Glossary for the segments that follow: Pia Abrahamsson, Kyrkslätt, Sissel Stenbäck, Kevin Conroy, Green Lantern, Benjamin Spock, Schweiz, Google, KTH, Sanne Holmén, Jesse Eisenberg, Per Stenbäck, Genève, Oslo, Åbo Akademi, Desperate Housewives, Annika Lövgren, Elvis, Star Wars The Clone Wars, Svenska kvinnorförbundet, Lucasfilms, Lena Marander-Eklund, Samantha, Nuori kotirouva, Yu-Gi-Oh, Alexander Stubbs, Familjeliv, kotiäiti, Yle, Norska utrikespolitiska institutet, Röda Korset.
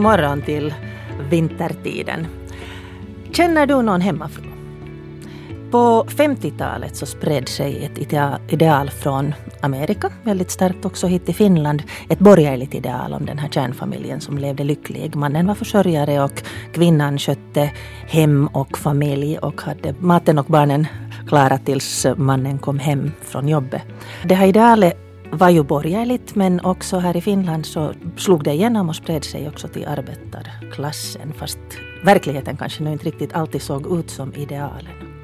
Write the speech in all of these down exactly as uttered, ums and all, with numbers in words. God morgon till vintertiden. Känner du någon hemmafru? På femtiotalet så spred sig ett ideal från Amerika, väldigt starkt också hit till Finland. Ett borgerligt ideal om den här kärnfamiljen som levde lycklig. Mannen var försörjare och kvinnan skötte hem och familj och hade maten och barnen klara tills mannen kom hem från jobbet. Det här idealet var ju borgerligt, men också här i Finland så slog det igenom och spred sig också till arbetarklassen, fast verkligheten kanske nu inte riktigt alltid såg ut som idealen.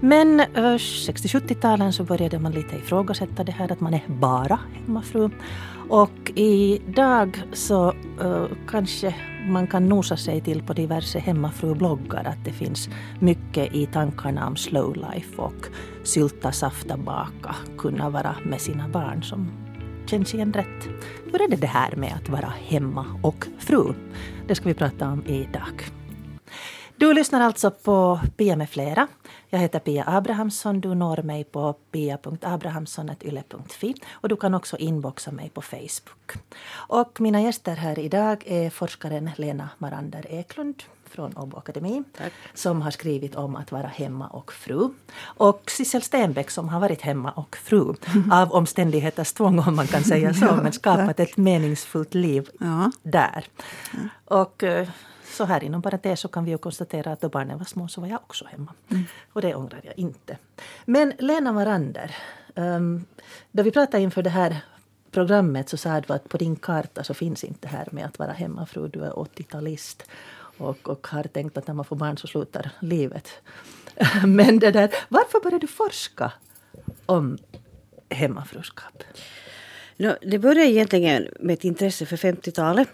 Men sextio-sjuttio-talen så började man lite ifrågasätta det här att man är bara hemmafru. Och idag så uh, kanske man kan nosa sig till på diverse hemmafrubloggar att det finns mycket i tankarna om slow life och sylta, safta, baka, kunna vara med sina barn som känns igen rätt. Hur är det det här med att vara hemma och fru? Det ska vi prata om idag. Du lyssnar alltså på Pia med flera. Jag heter Pia Abrahamsson. Du når mig på pia punkt abrahamsson punkt yle punkt fi och du kan också inboxa mig på Facebook. Och mina gäster här idag är forskaren Lena Marander-Eklund från Åbo Akademi. Tack. Som har skrivit om att vara hemma och fru. Och Sissel Stenbäck som har varit hemma och fru av omständigheters tvång, om man kan säga så, men skapat ett meningsfullt liv ja. där. Och så här inom parentes så kan vi ju konstatera att då barnen var små så var jag också hemma. Mm. Och det ångrar jag inte. Men Lena Marander, um, då vi pratade inför det här programmet så sa du att på din karta så finns inte här med att vara hemmafru. Du är åttiotalist och, och har tänkt att när man får barn så slutar livet. Men det där, varför började du forska om hemmafruskap? No, det började egentligen med ett intresse för femtiotalet.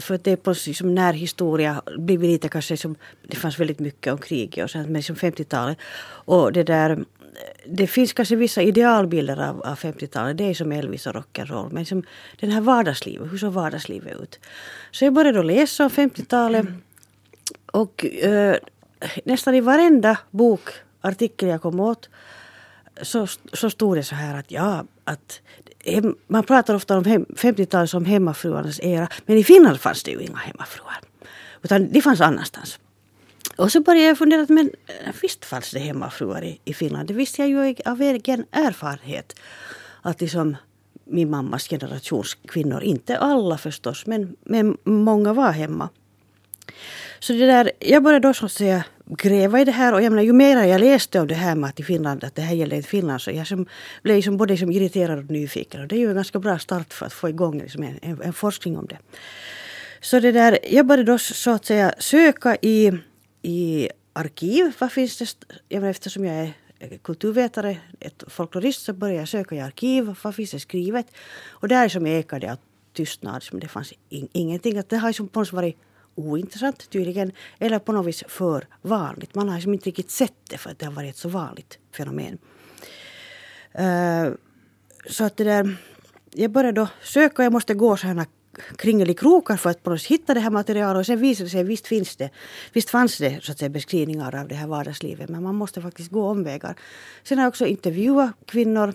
För att det är på liksom, närhistoria blev lite kanske som det fanns väldigt mycket om krig och sånt, men som femtiotalet och det där det finns kanske vissa idealbilder av, av femtiotalet, det är som Elvis och rock'n'roll, men som den här vardagslivet, hur så vardagslivet ut. Så jag började då läsa om femtiotalet och eh, nästan i varenda bok, artikel jag kom åt så, så stod det så här att ja, att hem, man pratar ofta om hem, femtiotalet som hemmafruarnas era, men i Finland fanns det ju inga hemmafruar, utan det fanns annanstans. Och så började jag fundera, men visst fanns det hemmafruar i, i Finland, det visste jag ju av egen erfarenhet, att liksom min mammas generations kvinnor, inte alla förstås, men, men många var hemma. Så det där, jag började då så att säga gräva i det här och jag menar, ju mer jag läste om det här med att i Finland, att det här gäller i Finland, så jag som, blev liksom både som irriterad och nyfiken, och det är ju en ganska bra start för att få igång liksom en, en, en forskning om det. Så det där, jag började då så att säga söka i, i arkiv, vad finns det, jag menar, eftersom jag är kulturvetare, ett folklorist, så började jag söka i arkiv, vad finns det skrivet, och där som ekade jag tystnad, som det fanns in, ingenting, att det har som på något varit ointressant tydligen, eller på något vis för vanligt. Man har liksom inte riktigt sett det för att det har varit ett så vanligt fenomen. Uh, så att det där, jag började då söka, jag måste gå sådana kringelikrokar för att på något vis hitta det här materialet, och sen visade det sig, visst finns det, visst fanns det så att säga beskrivningar av det här vardagslivet, men man måste faktiskt gå omvägar. Sen har jag också intervjuat kvinnor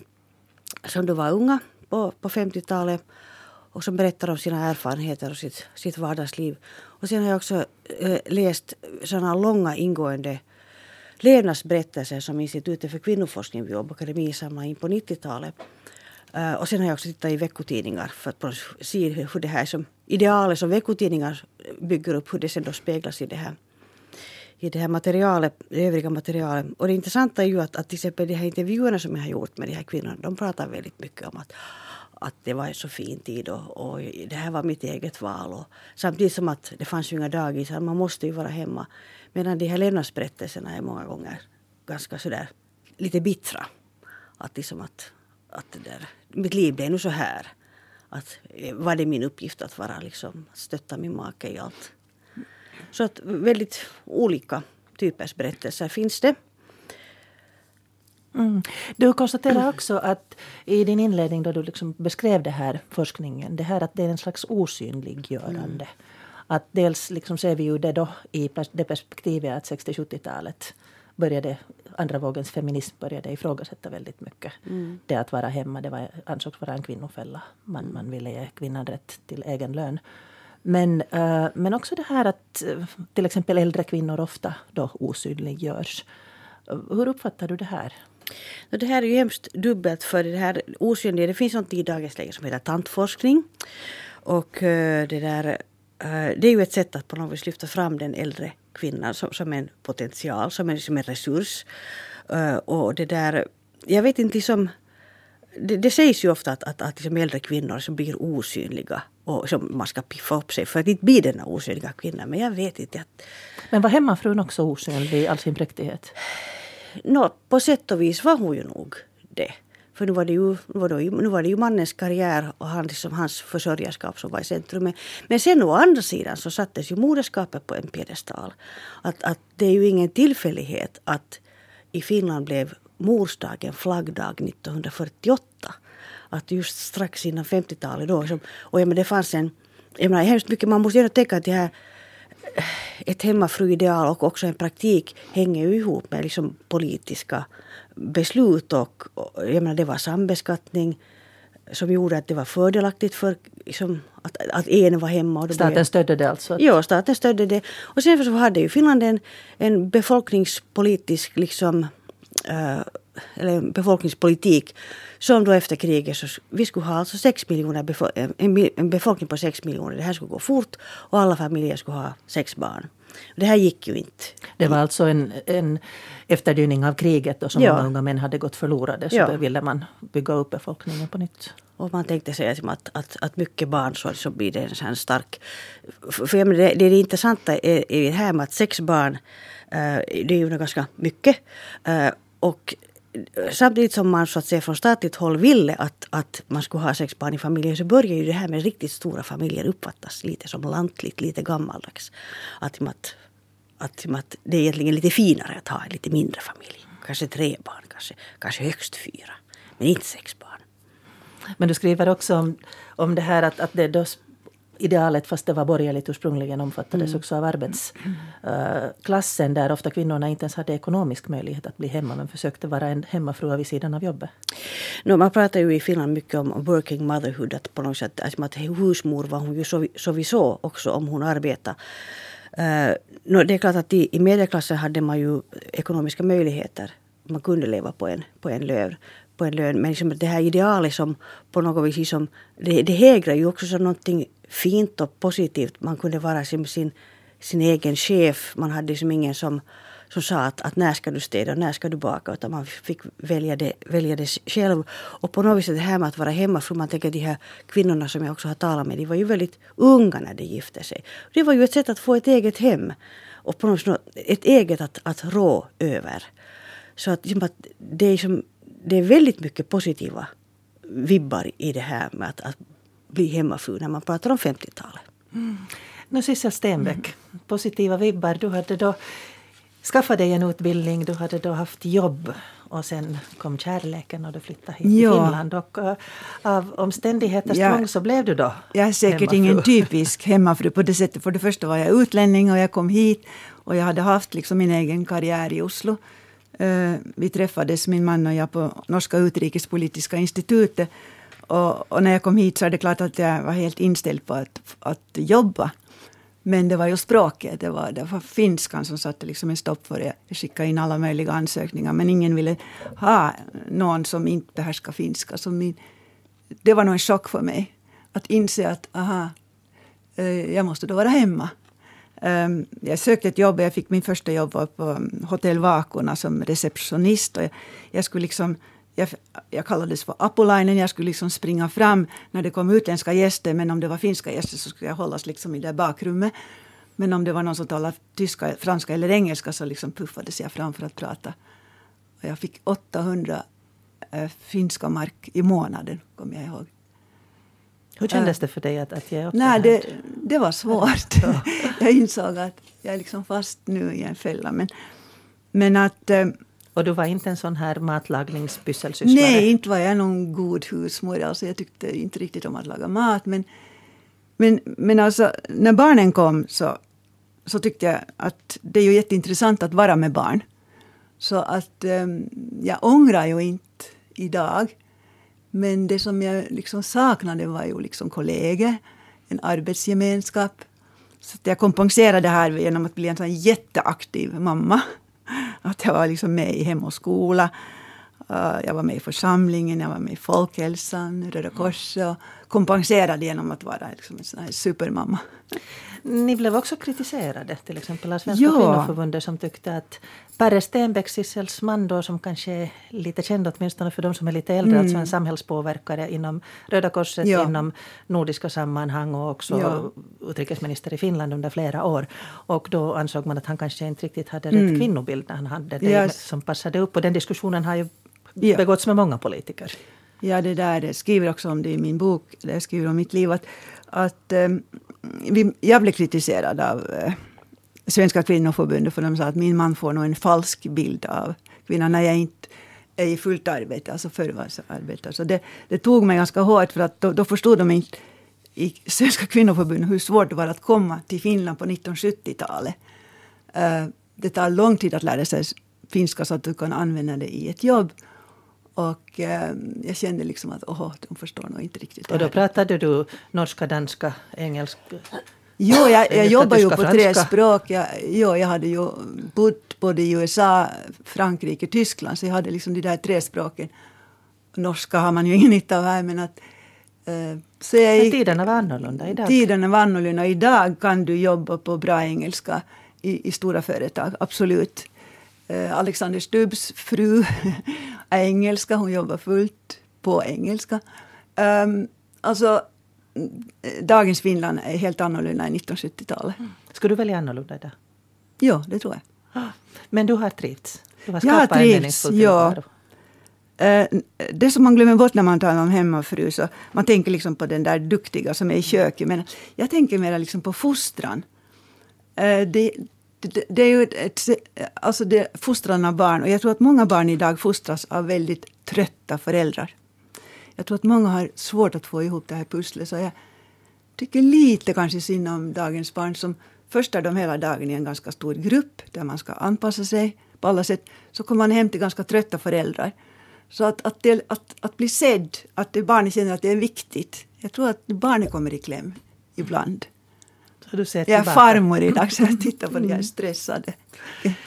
som då var unga på, på femtiotalet, och som berättar om sina erfarenheter och sitt, sitt vardagsliv. Och sen har jag också eh, läst sådana långa ingående levnadsberättelser som Institutet för kvinnoforskning vid Åbo Akademi samlade in på nittiotalet. Eh, och sen har jag också tittat i veckotidningar för att se hur det här som idealet som veckotidningar bygger upp, hur det sen då speglas i det här, i det här materialet, det övriga materialet. Och det intressanta är ju att, att till exempel de här intervjuerna som jag har gjort med de här kvinnorna, de pratar väldigt mycket om att att det var en så fin tid och, och det här var mitt eget val. Och, samtidigt som att det fanns ju inga dagis, man måste ju vara hemma. Medan de här levnadsberättelserna är många gånger ganska sådär lite bittra. Att liksom att, att det där, mitt liv blev nu så här. Att var det min uppgift att vara liksom, att stötta min make i allt. Så att väldigt olika typers berättelser finns det. Mm. Du konstaterar också att i din inledning då du liksom beskrev det här forskningen, det här att det är en slags osynliggörande. Mm. Att dels liksom ser vi ju det då i det perspektivet att sextio-sjuttio-talet började, andra vågens feminism började ifrågasätta väldigt mycket. Mm. Det att vara hemma, det var, ansågs vara en kvinnofälla. Man, man ville ge kvinnan rätt till egen lön. Men, uh, men också det här att uh, till exempel äldre kvinnor ofta då osynliggörs. Uh, hur uppfattar du det här? Det här är ju hemskt dubbelt, för det här osynliga. Det finns sånt i dagens läge som heter tantforskning. Och uh, det där... Det är ju ett sätt att på något vis lyfta fram den äldre kvinnan som, som en potential, som en, som en resurs. Uh, och det där, jag vet inte liksom, det, det sägs ju ofta att, att, att liksom äldre kvinnor som blir osynliga och som man ska piffa upp sig för att inte bli denna osynliga kvinna, men jag vet inte. Att, men var hemmafrun också osynlig i all sin präktighet? No, på sätt och vis var hon ju nog det. För nu var det ju, nu var det ju, nu var det ju mannens karriär och han, liksom, hans försörjarskap som var i centrum. Men sen å andra sidan så sattes ju moderskapet på en pedestal. Att, att det är ju ingen tillfällighet att i Finland blev morsdagen flaggdag nittonhundrafyrtioåtta. Att just strax innan femtiotalet då. Som, och jag menar, det fanns en... Jag menar, hemskt mycket, man måste ju tänka att det här... Ett hemmafruideal och också en praktik hänger ju ihop med liksom politiska beslut och, och jag menar, det var sambeskattning som gjorde att det var fördelaktigt för liksom, att, att en var hemma. Och staten blev, stödde det alltså? Att... Ja, staten stödde det. Och sen så hade ju Finland en, en befolkningspolitisk liksom, äh, eller befolkningspolitik som då efter kriget, så vi skulle ha alltså sex miljoner befo- en, en befolkning på sex miljoner. Det här skulle gå fort och alla familjer skulle ha sex barn. Det här gick ju inte. Det var alltså en, en efterdyning av kriget och som ja. många unga män hade gått förlorade, så ja. då ville man bygga upp befolkningen på nytt. Och man tänkte sig att, att, att mycket barn så, så blir det en sån stark... För jag menar, det, det är det intressanta i det här med att sex barn, äh, det är ju ganska mycket. Äh, och samtidigt som man så att säga från statligt håll ville att, att man skulle ha sex barn i familjen, så börjar ju det här med riktigt stora familjer uppfattas lite som lantligt, lite gammaldags. Att, att, att, att det är egentligen lite finare att ha en lite mindre familj. Kanske tre barn, kanske, kanske högst fyra, men inte sex barn. Men du skriver också om, om det här att, att det då idealet, fast det var borgerligt ursprungligen, omfattades mm. också av arbetsklassen, uh, där ofta kvinnorna inte ens hade ekonomisk möjlighet att bli hemma, men försökte vara en hemmafru vid sidan av jobbet. No, man pratar ju i Finland mycket om working motherhood, att på något sätt att, att husmor var hon ju så, så vi så också om hon arbetade. Uh, no, det är klart att i, i medelklassen hade man ju ekonomiska möjligheter. Man kunde leva på en, på en lön. På en lön. Men liksom det här idealet som på något vis liksom, det, det hägrar ju också som någonting fint och positivt. Man kunde vara sin, sin, sin egen chef. Man hade liksom ingen som, som sa att, att när ska du städa och när ska du baka. Utan man fick välja det, välja det själv. Och på något vis det här med att vara hemma. För man tänker de här kvinnorna som jag också har talat med. De var ju väldigt unga när de gifte sig. Det var ju ett sätt att få ett eget hem. Och på något vis ett eget att, att rå över. Så att, liksom, att det, är som, det är väldigt mycket positiva vibbar i det här med att, att bli hemmafru när man pratar om femtiotalet. Mm. Nu Sissel Stenbäck, mm. positiva vibbar. Du hade då skaffat dig en utbildning, du hade då haft jobb och sen kom kärleken och du flyttade hit ja. till Finland. Och uh, av omständigheter strong ja. så blev du då Jag är säkert hemmafru. Ingen typisk hemmafru på det sättet. För det första var jag utlänning och jag kom hit och jag hade haft liksom min egen karriär i Oslo. Uh, vi träffades, min man och jag, på Norska utrikespolitiska institutet. Och, och när jag kom hit så är det klart att jag var helt inställd på att, att jobba. Men det var ju språket. Det var, det var finskan som satte liksom en stopp för det. Jag skickade in alla möjliga ansökningar. Men ingen ville ha någon som inte behärskar finska. Som min. Det var nog en chock för mig. Att inse att aha, jag måste då vara hemma. Jag sökte ett jobb. Jag fick min första jobb på Hotell Vakorna som receptionist. Och jag, jag skulle liksom... Jag, jag kallades för Apulainen. Jag skulle liksom springa fram när det kom utländska gäster. Men om det var finska gäster så skulle jag hållas liksom i det bakrummet. Men om det var någon som talade tyska, franska eller engelska så liksom puffades jag fram för att prata. Och jag fick åttahundra äh, finska mark i månaden, kommer jag ihåg. Hur kändes äh, det för dig att, att jag åttahundra? Nej, det, det var svårt. Jag insåg att jag är liksom fast nu i en fälla. Men, men att... Äh, Och du var inte en sån här matlagningspysselsyssla? Nej, inte var jag någon god husmor. Alltså jag tyckte inte riktigt om att laga mat. Men, men, men alltså, när barnen kom så, så tyckte jag att det är ju jätteintressant att vara med barn. Så att um, jag ångrar ju inte idag. Men det som jag liksom saknade var ju liksom kollegor. en arbetsgemenskap. Så jag kompenserade det här genom att bli en sån jätteaktiv mamma. Att jag var liksom med i hem och skola. Jag var med i församlingen, jag var med i folkhälsan, Röda Korset. Och kompenserade genom att vara liksom en sån här supermamma. Ni blev också kritiserade, till exempel av Svenska kvinnorförbundet som tyckte att Per Stenbäck, Sissels man då, som kanske är lite känd åtminstone för de som är lite äldre, mm. alltså en samhällspåverkare inom Röda Korset, ja. Inom nordiska sammanhang och också ja. Utrikesminister i Finland under flera år. Och då ansåg man att han kanske inte riktigt hade mm. rätt kvinnobild när han hade det yes. som passade upp. Och den diskussionen har ju ja. Begåtts med många politiker. Ja, det där jag skriver också om det i min bok. Där jag skriver om mitt liv att, att um, vi, jag blev kritiserad av uh, Svenska kvinnorförbundet för de sa att min man får nog en falsk bild av kvinnan när jag inte är i fullt arbete, alltså förvärvsarbete. Så det, det tog mig ganska hårt för att då, då förstod de inte i Svenska kvinnorförbundet hur svårt det var att komma till Finland på nittonhundrasjuttiotalet. Uh, det tar lång tid att lära sig finska så att du kan använda det i ett jobb. Och eh, jag kände liksom att åh, de förstår nog inte riktigt det. Och då pratade du norska, danska, engelska? Jo, jag, jag jobbar ju på franska. Tre språk. Jag, jo, jag hade ju bott både i U S A, Frankrike och Tyskland. Så jag hade liksom de där tre språken. Norska har man ju ingen nytta av här, men att... Eh, så jag, men tiderna var annorlunda idag. Tiderna var annorlunda. Idag kan du jobba på bra engelska i, i stora företag, absolut. Eh, Alexander Stubbs fru... engelska, hon jobbar fullt på engelska. Um, alltså, dagens Finland är helt annorlunda än nittonhundrasjuttiotalet. Mm. Ska du välja annorlunda idag? Ja, det tror jag. Ah, men du har trivts? Du har skapat en meningsfull tillvaro. Uh, det som man glömmer bort när man talar om hemmafru, så man tänker liksom på den där duktiga som är i köket, men jag tänker mer liksom på fostran. Uh, det Det, det är ju ett, alltså det, fostran av barn. Och jag tror att många barn idag fostras av väldigt trötta föräldrar. Jag tror att många har svårt att få ihop det här pusslet. Så jag tycker lite kanske synd om dagens barn som först är de hela dagen i en ganska stor grupp. Där man ska anpassa sig på alla sätt. Så kommer man hem till ganska trötta föräldrar. Så att, att, det, att, att bli sedd, att det barnet känner att det är viktigt. Jag tror att barnet kommer i kläm ibland. Du jag är farmor idag så jag tittar på det här stressade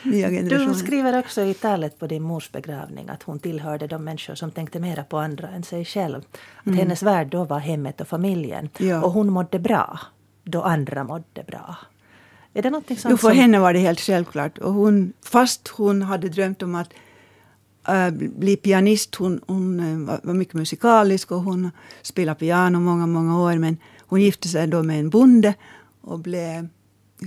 nya generationen. Du skriver också i talet på din mors begravning att hon tillhörde de människor som tänkte mera på andra än sig själv. Att mm. hennes värld då var hemmet och familjen. Ja. Och hon mådde bra då andra mådde bra. Är det någonting sånt? Jo, för som... henne var det helt självklart. Och hon, fast hon hade drömt om att äh, bli pianist. Hon, hon var mycket musikalisk och hon spelade piano många, många år. Men hon gifte sig då med en bonde. Och blev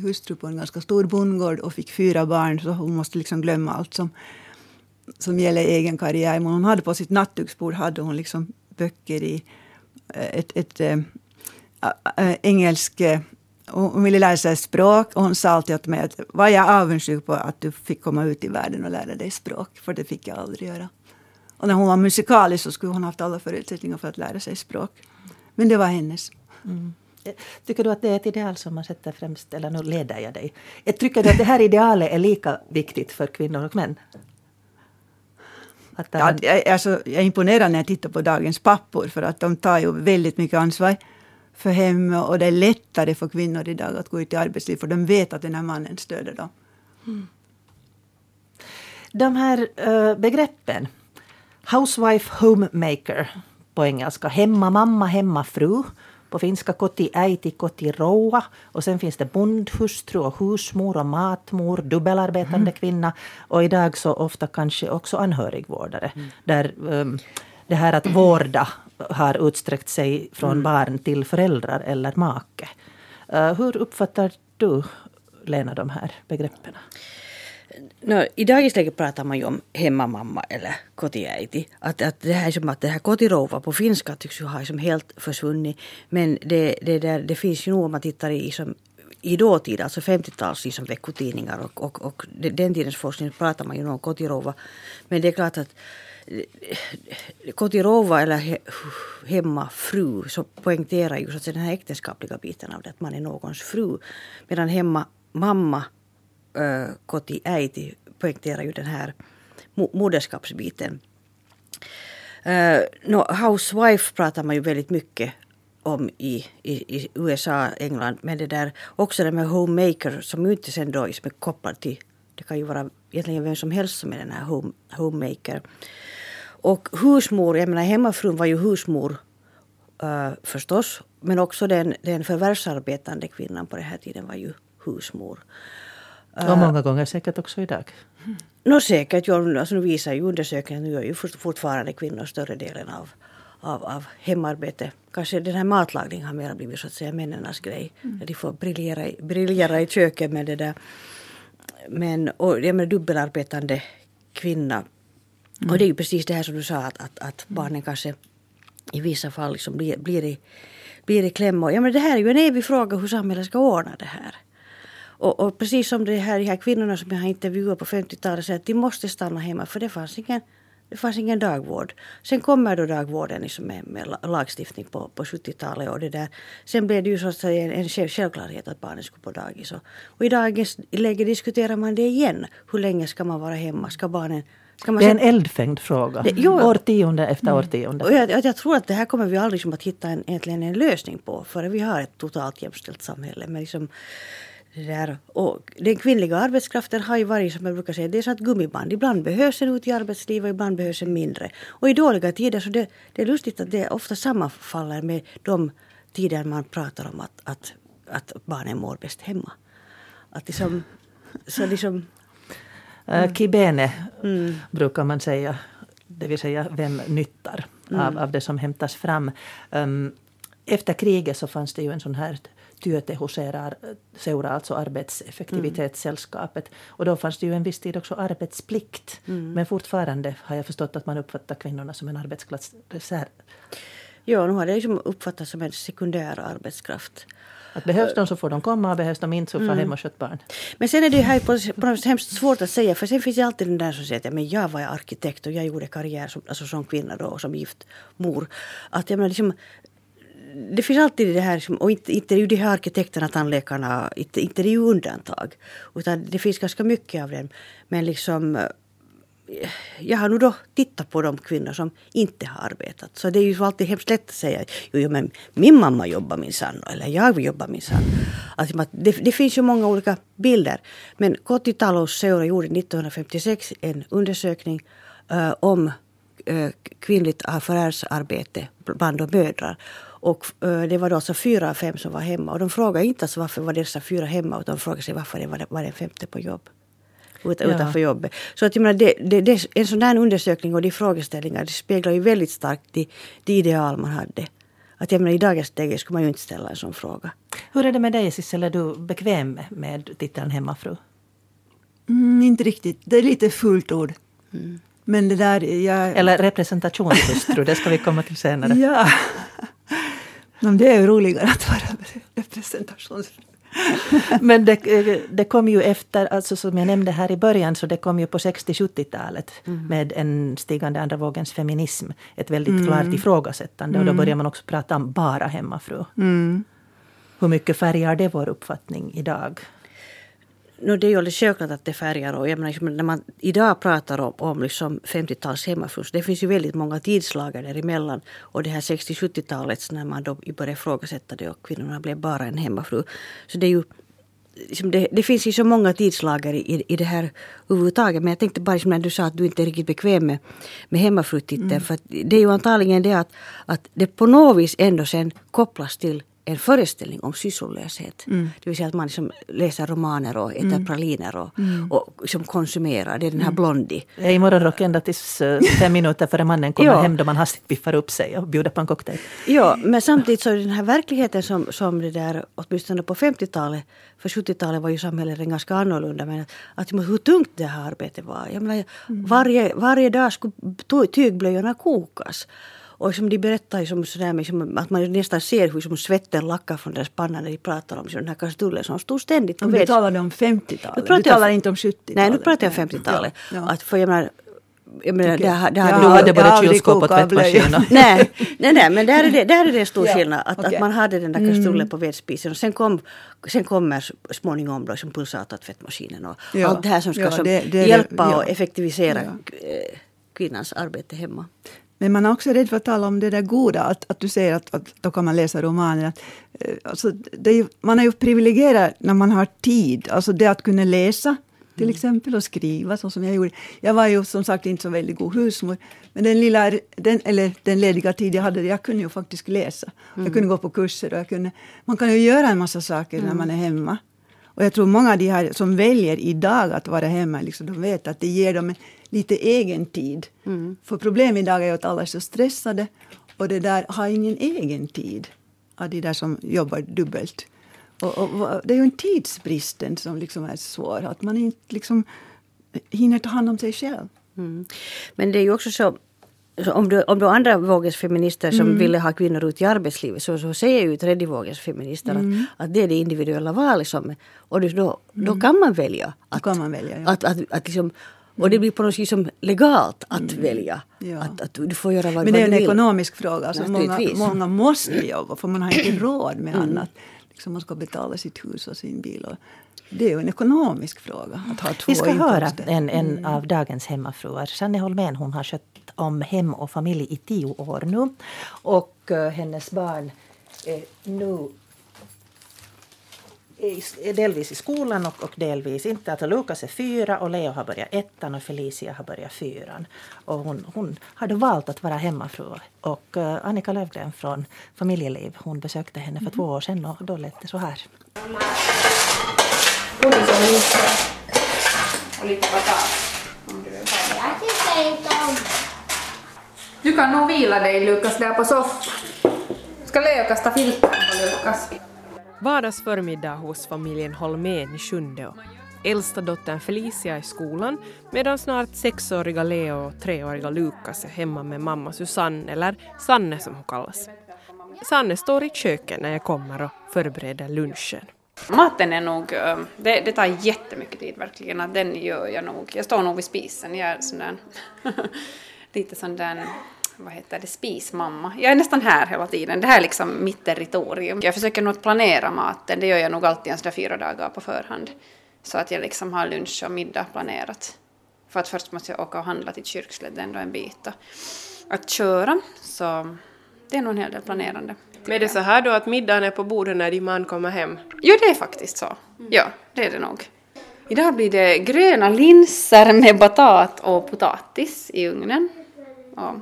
hustru på en ganska stor bondgård och fick fyra barn. Så hon måste liksom glömma allt som, som gäller egen karriär. Men hon hade på sitt nattduksbord hade hon liksom böcker i ett, ett, äh, äh, engelsk... Hon ville lära sig språk och hon sa alltid åt mig att var jag avundsjuk på att du fick komma ut i världen och lära dig språk. För det fick jag aldrig göra. Och när hon var musikalisk så skulle hon haft alla förutsättningar för att lära sig språk. Men det var hennes... Mm. Tycker du att det är ett ideal som man sätter främst, eller nu leder jag dig? Jag tycker att det här idealet är lika viktigt för kvinnor och män? Att ja, jag, alltså, jag är imponerad när jag tittar på dagens pappor för att de tar ju väldigt mycket ansvar för hem och det är lättare för kvinnor idag att gå ut i arbetsliv för de vet att den här mannen stöder dem. Mm. De här äh, begreppen, housewife, homemaker på engelska, hemma mamma, hemmafru. På finska kotiäiti, kotirouva och sen finns det bondhustru och husmor och matmor, dubbelarbetande mm. kvinna och idag så ofta kanske också anhörigvårdare. Mm. Där um, det här att vårda har utsträckt sig från mm. barn till föräldrar eller make. Uh, hur uppfattar du, Lena, de här begreppen? No, i dagens läge pratar man ju om hemmamamma eller kotiäiti. Att, att det här som att det här kotirouva på finska tycks ju ha som helt försvunnit. Men det, det, där, det finns ju nog om man tittar i, som, i dåtid, alltså femtiotals liksom veckotidningar och, och, och den tidens forskning pratar man ju om kotirouva. Men det är klart att kotirouva eller he, hemmafru så poängterar ju så den här äktenskapliga biten av det, att man är någons fru. Medan hemmamamma kotiäiti poängterar ju den här moderskapsbiten. Uh, no, housewife pratar man ju väldigt mycket om i, i, i U S A, England. Men det där, också det med homemaker som inte sen då är kopplad till, det kan ju vara egentligen vem som helst som är den här home, homemaker. Och husmor, jag menar hemmafrun var ju husmor uh, förstås. Men också den, den förvärvsarbetande kvinnan på den här tiden var ju husmor. Uh, och många gånger säkert också idag. Mm. Nå säkert, jag, alltså, nu visar ju undersökningen, nu är ju fortfarande kvinnor större delen av, av, av hemarbete. Kanske den här matlagningen har mer blivit så att säga männernas grej. Mm. De får briljera, briljera i köket med det där. Men, och jag menar dubbelarbetande kvinna. Mm. Och det är ju precis det här som du sa, att, att, att barnen kanske i vissa fall liksom blir, blir, i, blir i klämma. Ja, men det här är ju en evig fråga hur samhället ska ordna det här. Och, och precis som det här, de här kvinnorna som jag har intervjuat på femtiotalet säger att de måste stanna hemma för det fanns ingen, det fanns ingen dagvård. Sen kommer då dagvården liksom med, med lagstiftning på, på sjuttiotalet och det där. Sen blev det ju så att säga en, en självklarhet att barnen skulle på dagis. Och, och i dagens läge diskuterar man det igen. Hur länge ska man vara hemma? Ska barnen... Det är en eldfängd fråga. Det, jo, årtionde efter årtionde. Och jag, jag tror att det här kommer vi aldrig som att hitta en, egentligen en lösning på. För vi har ett totalt jämställt samhälle. Men liksom det där, och den kvinnliga arbetskraften har ju varit, som jag brukar säga, det är så att gummiband. Ibland behövs en ut i arbetslivet, ibland behövs en mindre. Och i dåliga tider så det, det är lustigt att det ofta sammanfaller med de tider man pratar om att, att, att barnen mår bäst hemma. Att liksom, så liksom... Mm. Kibene mm. brukar man säga, det vill säga vem nyttar mm. av, av det som hämtas fram. Um, efter kriget så fanns det ju en sån här työtehoseura, alltså arbetseffektivitetssällskapet. Mm. Och då fanns det ju en viss tid också arbetsplikt. Mm. Men fortfarande har jag förstått att man uppfattar kvinnorna som en arbetsklassreserv. Ja, nu har det liksom uppfattats som en sekundär arbetskraft. Att behövs de så får de komma och behövs de inte så får mm. hem och kött barn. Men sen är det ju här på, på något hemskt svårt att säga. För sen finns det alltid den där som säger att ja, men jag var arkitekt och jag gjorde karriär som, alltså som kvinna då, och som gift mor. Att jag menar liksom, det finns alltid det här, liksom, och inte, inte ju de här arkitekterna, tandläkarna, inte, inte det är ju undantag. Utan det finns ganska mycket av dem. Men liksom... Jag har nu då tittat på de kvinnor som inte har arbetat. Så det är ju alltid hemskt lätt att säga jo, men min mamma jobbar min sann eller jag jobbar min sann. Alltså, det, det finns ju många olika bilder. Men Kotitalous-seura gjorde nittonhundrafemtiosex en undersökning uh, om uh, kvinnligt förvärvsarbete bland de mödrar. Och uh, det var då alltså fyra av fem som var hemma. Och de frågade inte alltså varför var dessa fyra hemma utan de frågade sig varför det var, var den femte på jobb. Utanför ja. Jobbet. Så att jag menar, det, det, det, en sån där undersökning och de frågeställningar, det speglar ju väldigt starkt det, det ideal man hade. Att jag menar, i dagens läge skulle man ju inte ställa en sån fråga. Hur är det med dig, Sissel? Är du bekväm med titeln hemmafru? Mm, inte riktigt. Det är lite fult ord. Mm. Men det där... Jag... Eller representationshustru, det ska vi komma till senare. Ja, men det är ju roligare att vara representationsfru. Men det, det kom ju efter, alltså som jag nämnde här i början, så det kom ju på sextio-sjuttiotalet mm. med en stigande andra vågens feminism. Ett väldigt mm. klart ifrågasättande mm. och då börjar man också prata om bara hemmafru. Mm. Hur mycket färgar det vår uppfattning idag? No, det är ju alldeles självklart att det färgar. Och jag menar, liksom, när man idag pratar om, om liksom femtiotals hemmafrus, det finns ju väldigt många tidslagar däremellan. Och det här sextio-sjuttiotalets när man då började ifrågasätta det och kvinnorna blev bara en hemmafru. Så det är ju, liksom, det, det finns ju så många tidslagar i, i det här överhuvudtaget. Men jag tänkte bara liksom, när du sa att du inte är riktigt bekväm med, med hemmafrutiteln. Mm. För att det är ju antagligen det att, att det på något vis ändå sen kopplas till en föreställning om sysslolöshet. Mm. Det vill säga att man liksom läser romaner och äter mm. praliner och, mm. och liksom konsumerar. Det är den här mm. blondi. Ja, i morgonrock ända tills fem minuter före mannen kommer ja. Hem då man hastigt biffar upp sig och bjuder på en cocktail. Ja, men samtidigt så är den här verkligheten som, som det där, åtminstone på femtiotalet, för sjuttiotalet var ju samhället ganska annorlunda, men att, att hur tungt det här arbetet var. Jag menar, mm. varje, varje dag skulle tygblöjorna kokas. Och som de berättar liksom sådär med, att man nästan ser hur som svetten lackar från deras panna när de pratar om den här kastrullen som stod ständigt. Och vi talade om femtiotalet. Du talar inte om sjuttiotalet. Nej, nu pratar jag om femtiotalet. Ja, ja. Att för jag menar, jag menar det här, det här, ja, du hade bara kylskåp och tvättmaskinen. nej, nej, nej, men där är det, där är det en stor skillnad. Att, okay. att man hade den där kastrullen mm. på vedspisen. Och sen, kom, sen kommer småningom då, som pulsat och tvättmaskinen. Och ja. Allt det här som ska ja, det, som det, det, hjälpa det, ja. Och effektivisera ja. Kvinnans arbete hemma. Men man är också rädd för att tala om det där goda, att, att du säger att, att då kan man läsa romaner. Att, alltså det är, man är ju privilegierad när man har tid. Alltså det att kunna läsa till exempel och skriva så som jag gjorde. Jag var ju som sagt inte så väldigt god husmor. Men den, lilla, den, eller den lediga tid jag hade, jag kunde ju faktiskt läsa. Mm. Jag kunde gå på kurser och jag kunde, man kan ju göra en massa saker mm. när man är hemma. Och jag tror många av de här som väljer idag att vara hemma, liksom, de vet att det ger dem en, lite egen tid. Mm. För problemet idag är att alla är så stressade och det där har ingen egen tid av de där som jobbar dubbelt. Och, och, det är ju en tidsbristen som liksom är svår, att man inte liksom hinner ta hand om sig själv. Mm. Men det är ju också så, så om, du, om du andra vågens feminister som mm. ville ha kvinnor ut i arbetslivet så, så säger ju tredje vågens feminister mm. att, att det är det individuella valet som, och då, då, mm. kan man välja att, kan man välja, ja. att, att, att, att liksom. Mm. Och det blir på något sätt som legalt att mm. välja. Ja. Att, att du får göra vad du vill. Men det är en ekonomisk fråga. Alltså många, många måste jobba för man har inte råd med mm. annat. Liksom man ska betala sitt hus och sin bil. Och det är ju en ekonomisk fråga. Att ha två Vi ska inkomster. höra en, en mm. av dagens hemmafruar. Sanne Holmén, hon har skött om hem och familj i tio år nu. Och uh, hennes barn är nu... delvis i skolan och, och delvis inte. Att Lukas är fyra och Leo har börjat ettan och Felicia har börjat fyran. Och hon, hon har då valt att vara hemmafru. Och uh, Annika Lövgren från Familjeliv, hon besökte henne för mm. två år sedan och då lät det så här. Du kan nog vila dig, Lukas, där på soffan. Ska Leo kasta filten på Lukas? Vardagsförmiddag hos familjen Holmén i Kundeå. Äldsta dottern Felicia i skolan medan snart sexåriga Leo och treåriga Lukas är hemma med mamma Susanne, eller Sanne som hon kallas. Sanne står i köket när jag kommer och förbereder lunchen. Maten är nog, det, det tar jättemycket tid verkligen, att den gör jag nog. Jag står nog vid spisen, jag är sån där, lite sån där... vad heter det, spismamma. Jag är nästan här hela tiden. Det här är liksom mitt territorium. Jag försöker nog planera maten. Det gör jag nog alltid en sån där fyra dagar på förhand. Så att jag liksom har lunch och middag planerat. För att först måste jag åka och handla till Kyrkslätt ändå en bit. Att köra, så det är nog en hel del planerande. Men är det så här då att middagen är på bordet när din man kommer hem? Jo, det är faktiskt så. Ja, det är det nog. Idag blir det gröna linser med batat och potatis i ugnen. Ja.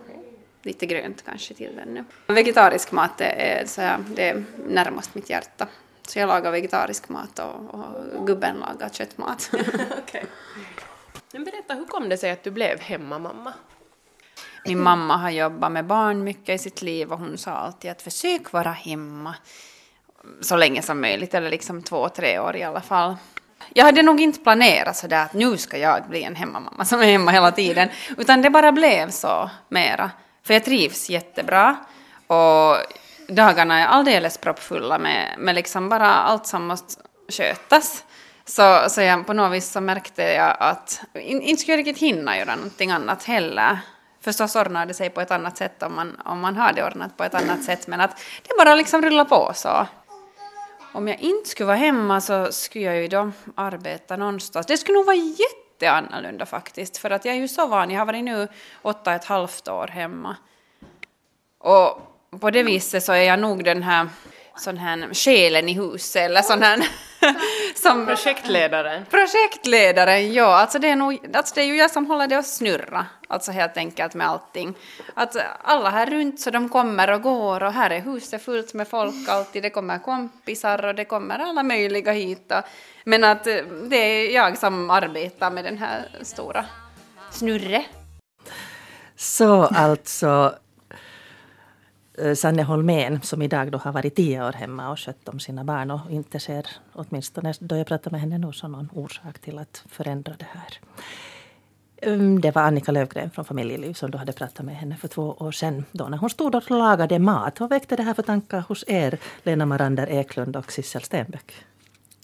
Lite grönt kanske till den nu. Vegetarisk mat det är, så här, det är närmast mitt hjärta. Så jag lagar vegetarisk mat och, och gubben lagar köttmat. Okay. Men berätta, hur kom det sig att du blev hemmamamma? Min mamma har jobbat med barn mycket i sitt liv och hon sa alltid att försök vara hemma så länge som möjligt. Eller liksom två, tre år i alla fall. Jag hade nog inte planerat sådär att nu ska jag bli en hemmamamma som är hemma hela tiden. Utan det bara blev så mera. För jag trivs jättebra och dagarna är alldeles proppfulla med, med liksom bara allt som måste skötas. Så, så jag, på något vis så märkte jag att in, inte skulle jag riktigt hinna göra någonting annat heller. Förstås ordnar det sig på ett annat sätt om man, om man har det ordnat på ett annat sätt. Men att det bara liksom rullar på så. Om jag inte skulle vara hemma så skulle jag ju då arbeta någonstans. Det skulle nog vara jätte... Det är annorlunda faktiskt, för att jag är ju så van, jag har varit nu åtta ett halvt år hemma och på det viset så är jag nog den här sån här själen i huset eller sån här som projektledaren projektledaren, ja, alltså det är nog, alltså det är ju jag som håller det att snurra, alltså helt enkelt med allting, att alla här runt så de kommer och går och här är huset fullt med folk alltid, det kommer kompisar och det kommer alla möjliga hit, men att det är jag som arbetar med den här stora snurre. Så alltså Sanne Holmén, som idag då har varit tio år hemma och skött om sina barn och inte ser, åtminstone då jag pratar med henne nu, så någon orsak till att förändra det här. Det var Annika Lövgren från Familjeliv som du hade pratat med henne för två år sedan. Då när hon stod och lagade mat. Vad väckte det här för tankar hos er, Lena Marander-Eklund och Sissel Stenbäck?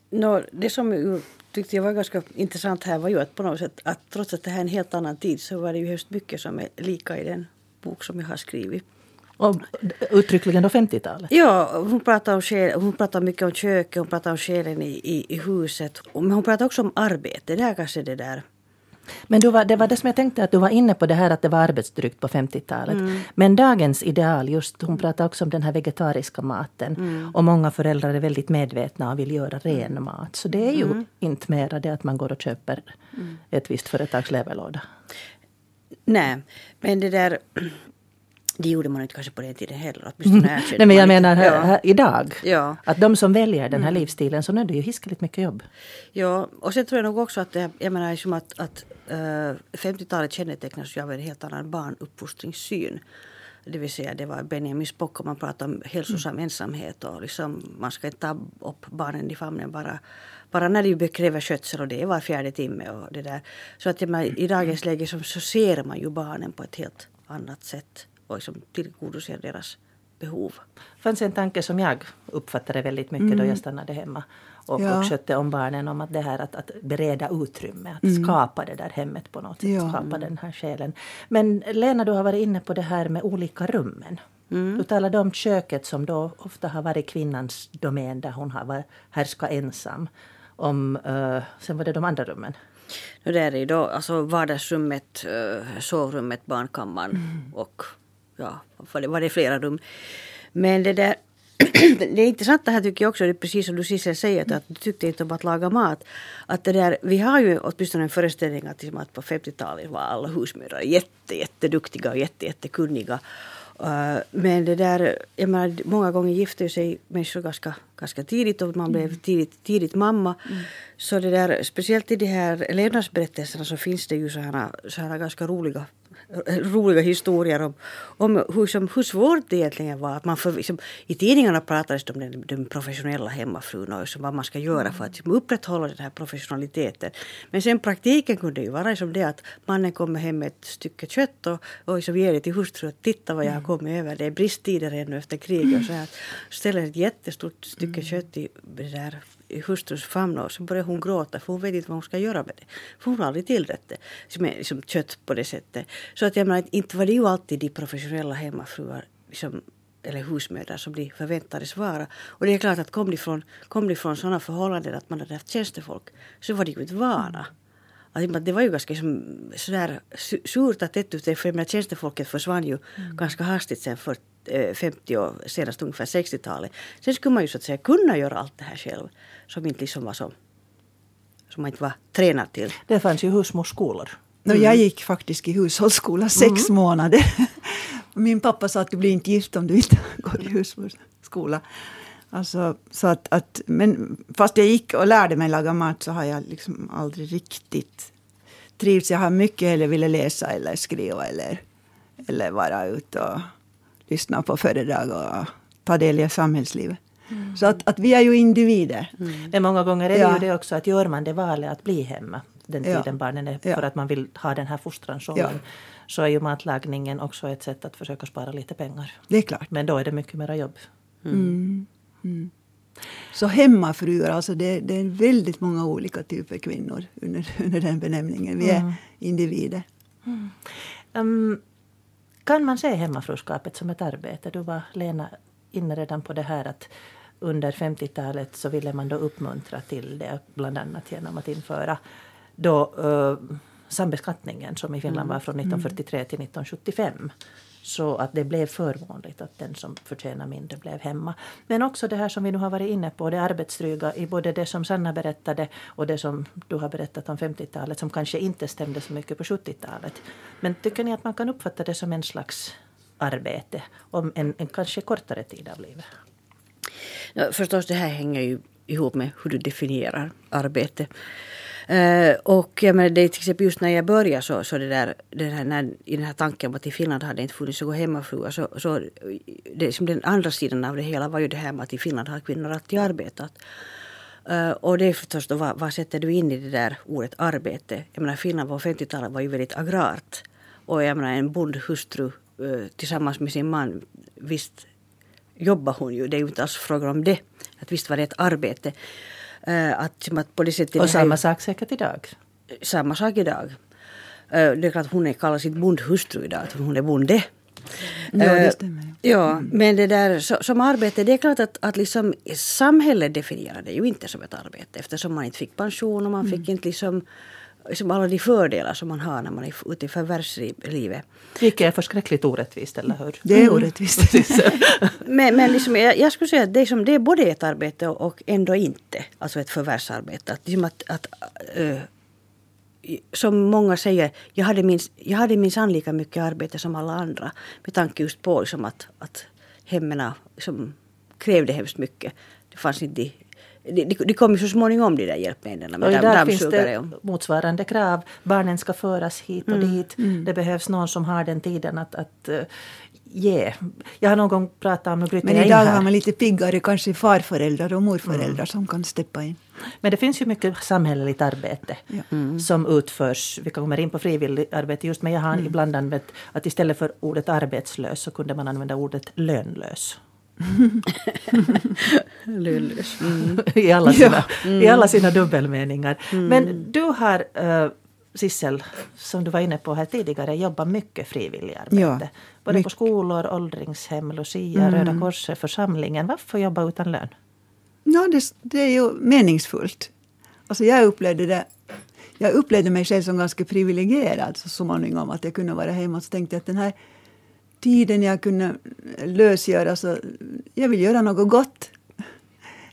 No, det som tyckte jag var ganska intressant här var ju att på något sätt att trots att det här är en helt annan tid så var det ju just mycket som är lika i den bok som jag har skrivit. Och uttryckligen då femtiotalet. Ja, hon pratar, om själ, hon pratar mycket om köket, hon pratar om själen i, i, i huset. Men hon pratar också om arbete, det här kanske det där. Men du var, det var det som jag tänkte att du var inne på det här att det var arbetsdrygt på femtiotalet. Mm. Men dagens ideal, just hon pratar också om den här vegetariska maten. Mm. Och många föräldrar är väldigt medvetna och vill göra ren mat. Så det är ju mm. inte mer det att man går och köper mm. ett visst företags leverlåda. Nej, men det där... Det gjorde man inte kanske på den tiden heller. Att nej, men jag menar här, här, idag. Ja. Att de som väljer den här mm. livsstilen så nu är det ju hiskeligt mycket jobb. Ja, och sen tror jag nog också att, det, jag menar, som att, att äh, femtiotalet kännetecknas av en helt annan barnuppfostringssyn. Det vill säga, det var Benjamin Spock och man pratade om hälsosam mm. ensamhet. Och liksom, man ska inte ta upp barnen i famnen bara, bara när det kräver skötsel och det är var fjärde timme. Och det där. Så att, menar, i dagens läge så, så ser man ju barnen på ett helt annat sätt. Och som tillgodoser deras behov. Det fanns en tanke som jag uppfattade väldigt mycket mm. då jag stannade hemma. Och, ja. och skötte om barnen om att det här att, att bereda utrymme. Att mm. skapa det där hemmet på något sätt. Ja. Skapa den här själen. Men Lena, du har varit inne på det här med olika rummen. Mm. Du talade om köket som då ofta har varit kvinnans domän. Där hon har varit härska ensam. Om, uh, sen var det de andra rummen. Och det är ju då alltså vardagsrummet, uh, sovrummet, barnkammaren mm. och... Ja, var det flera rum. Men det där, det är intressant det här tycker jag också, det är precis som du Sissel säger, att du tyckte inte om att laga mat. Att det där, vi har ju åtminstone en föreställning att, liksom att på femtiotalet var alla husmödrar jätte, jätteduktiga och jätte, jättekunniga. Uh, men det där, jag menar, många gånger gifte sig människor ganska, ganska tidigt och man blev tidigt, tidigt mamma. Mm. Så det där, speciellt i de här levnadsberättelserna så finns det ju så här, så här ganska roliga roliga historier om, om hur, som, hur svårt det egentligen var. Att man för, som, i tidningarna pratades det om den, den professionella hemmafrun och som, vad man ska göra för att som, upprätthålla den här professionaliteten. Men sen praktiken kunde ju vara som det att mannen kommer hem med ett stycke kött och, och som ger det till hustru att titta vad jag har kommit över. Det är bristtider ännu efter krig och så här. Ställer ett jättestort stycke kött i det där i hustrus famn och så börjar hon gråta för hon vet inte vad hon ska göra med det. För hon har aldrig tillrätt det. Som är liksom kött på det sättet. Så att jag menar, inte var det ju alltid de professionella hemmafruar liksom, eller husmödrar som de förväntades vara. Och det är klart att kom de från, kom de från sådana förhållanden att man hade haft tjänstefolk så var det ju inte vana. Att det var ju ganska som, sådär surt att ett ut för tjänstefolket försvann ju mm. ganska hastigt sen för femtio och senast ungefär sextiotalet. Sen skulle man ju så att säga kunna göra allt det här själv som inte liksom var som, som man inte var tränad till. Det fanns ju husmorsskolor. Mm. No, jag gick faktiskt i hushållsskola sex mm. månader. Min pappa sa att du blir inte gift om du inte går i hushållsskola. Alltså, så att, att, men fast jag gick och lärde mig laga mat så har jag liksom aldrig riktigt trivts. Jag har mycket eller ville läsa eller skriva eller, eller vara ute och lyssna på föredrag och ta del i samhällslivet. Mm. Så att, att vi är ju individer. Mm. Men många gånger är det ja. ju det också att gör man det valet att bli hemma den tiden ja. barnen är för ja. att man vill ha den här fostransåldern. Ja. Så är ju matlagningen också ett sätt att försöka spara lite pengar. Det är klart. Men då är det mycket mer jobb. Mm. Mm. Mm. Så hemmafruar, alltså det, det är väldigt många olika typer kvinnor under, under den benämningen. Vi är mm. individer. Mm. Um, kan man se hemmafruskapet som ett arbete? Du var, Lena, inne redan på det här att under femtiotalet så ville man då uppmuntra till det. Bland annat genom att införa då, uh, sambeskattningen som i Finland var från nittonhundrafyrtiotre till nittonhundrasjuttiofem. Så att det blev förmånligt att den som förtjänar mindre blev hemma. Men också det här som vi nu har varit inne på, det arbetsdryga i både det som Sanna berättade och det som du har berättat om femtiotalet som kanske inte stämde så mycket på sjuttiotalet. Men tycker ni att man kan uppfatta det som en slags arbete om en, en kanske kortare tid av livet? Ja, förstås, det här hänger ju ihop med hur du definierar arbete. Uh, och jag menar, det är till exempel just när jag började så, så det där, det här, när, i den här tanken om att i Finland hade inte funnits några hemmafruar så, så det, som den andra sidan av det hela var ju det här med att i Finland har kvinnor alltid arbetat. Uh, och det är förstås då, vad, vad sätter du in i det där ordet arbete? Jag menar, Finland på femtiotalet var ju väldigt agrart och jag menar, en bondhustru uh, tillsammans med sin man, visst jobbar hon ju, det är ju inte alls fråga om det, att visst var det ett arbete. Att, att på det sättet, och samma sak säkert idag. Samma sak idag. Det är klart att hon kallar sitt bondhustru idag, att hon är bonde. Ja, det stämmer. Mm. Ja, men det där så, som arbete, det är klart att, att liksom, samhället definierar det ju inte som ett arbete. Eftersom man inte fick pension och man fick mm. inte liksom, som alla de fördelar som man har när man är ute i förvärvslivet. Vilket är förskräckligt orättvist, eller hur? Det är orättvist. men men liksom, jag, jag skulle säga att det, liksom, det är både ett arbete och ändå inte. Alltså ett förvärvsarbete. Att, liksom att, att, uh, som många säger, jag hade minst, jag hade minst lika mycket arbete som alla andra. Med tanke just på liksom, att, att hemmen liksom, krävde hemskt mycket. Det fanns inte... De, Det de, de kommer så småningom de där hjälpmedlen. Och där, där finns det om. motsvarande krav. Barnen ska föras hit och mm. dit. Mm. Det behövs någon som har den tiden att, att uh, ge. Jag har någon gång pratat om... Men idag har man lite piggare kanske farföräldrar och morföräldrar mm. som kan steppa in. Men det finns ju mycket samhälleligt arbete ja. mm. som utförs. Vi kommer in på frivilligt arbete just. Men jag har mm. ibland använt att istället för ordet arbetslös så kunde man använda ordet lönlös. Lönlös mm. I, alla sina, ja. mm. i alla sina dubbelmeningar mm. Men du har äh, Sissel, som du var inne på här tidigare, jobbat mycket frivilligarbete ja, både mycket. På skolor, åldringshem, Lucia, mm. Röda Korset, församlingen. Varför jobba utan lön? No, det, det är ju meningsfullt. Alltså jag upplevde det jag upplevde mig själv som ganska privilegierad så småningom att jag kunde vara hemma, så tänkte jag att den här tiden jag kunde lösgöra, så jag vill göra något gott.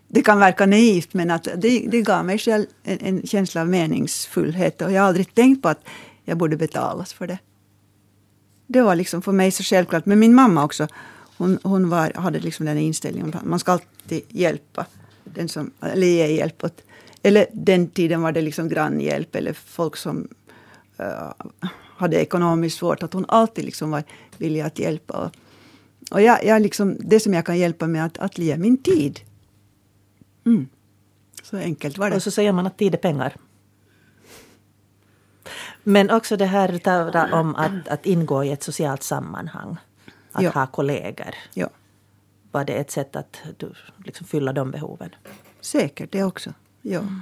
Det kan verka naivt, men att det, det gav mig själv en, en känsla av meningsfullhet. Och jag har aldrig tänkt på att jag borde betalas för det. Det var liksom för mig så självklart. Men min mamma också, hon, hon var, hade liksom den inställningen. Man ska alltid hjälpa den som, eller ge hjälp åt. Eller den tiden var det liksom grannhjälp eller folk som... Uh, hade ekonomiskt svårt, att hon alltid liksom var villig att hjälpa. Och jag, jag liksom, det som jag kan hjälpa med att, att ge min tid. Mm. Så enkelt var det. Och så säger man att tid är pengar. Men också det här om att, att ingå i ett socialt sammanhang. Att ja. ha kollegor. Ja. Var det ett sätt att du liksom fylla de behoven? Säkert, det också. Ja. Mm.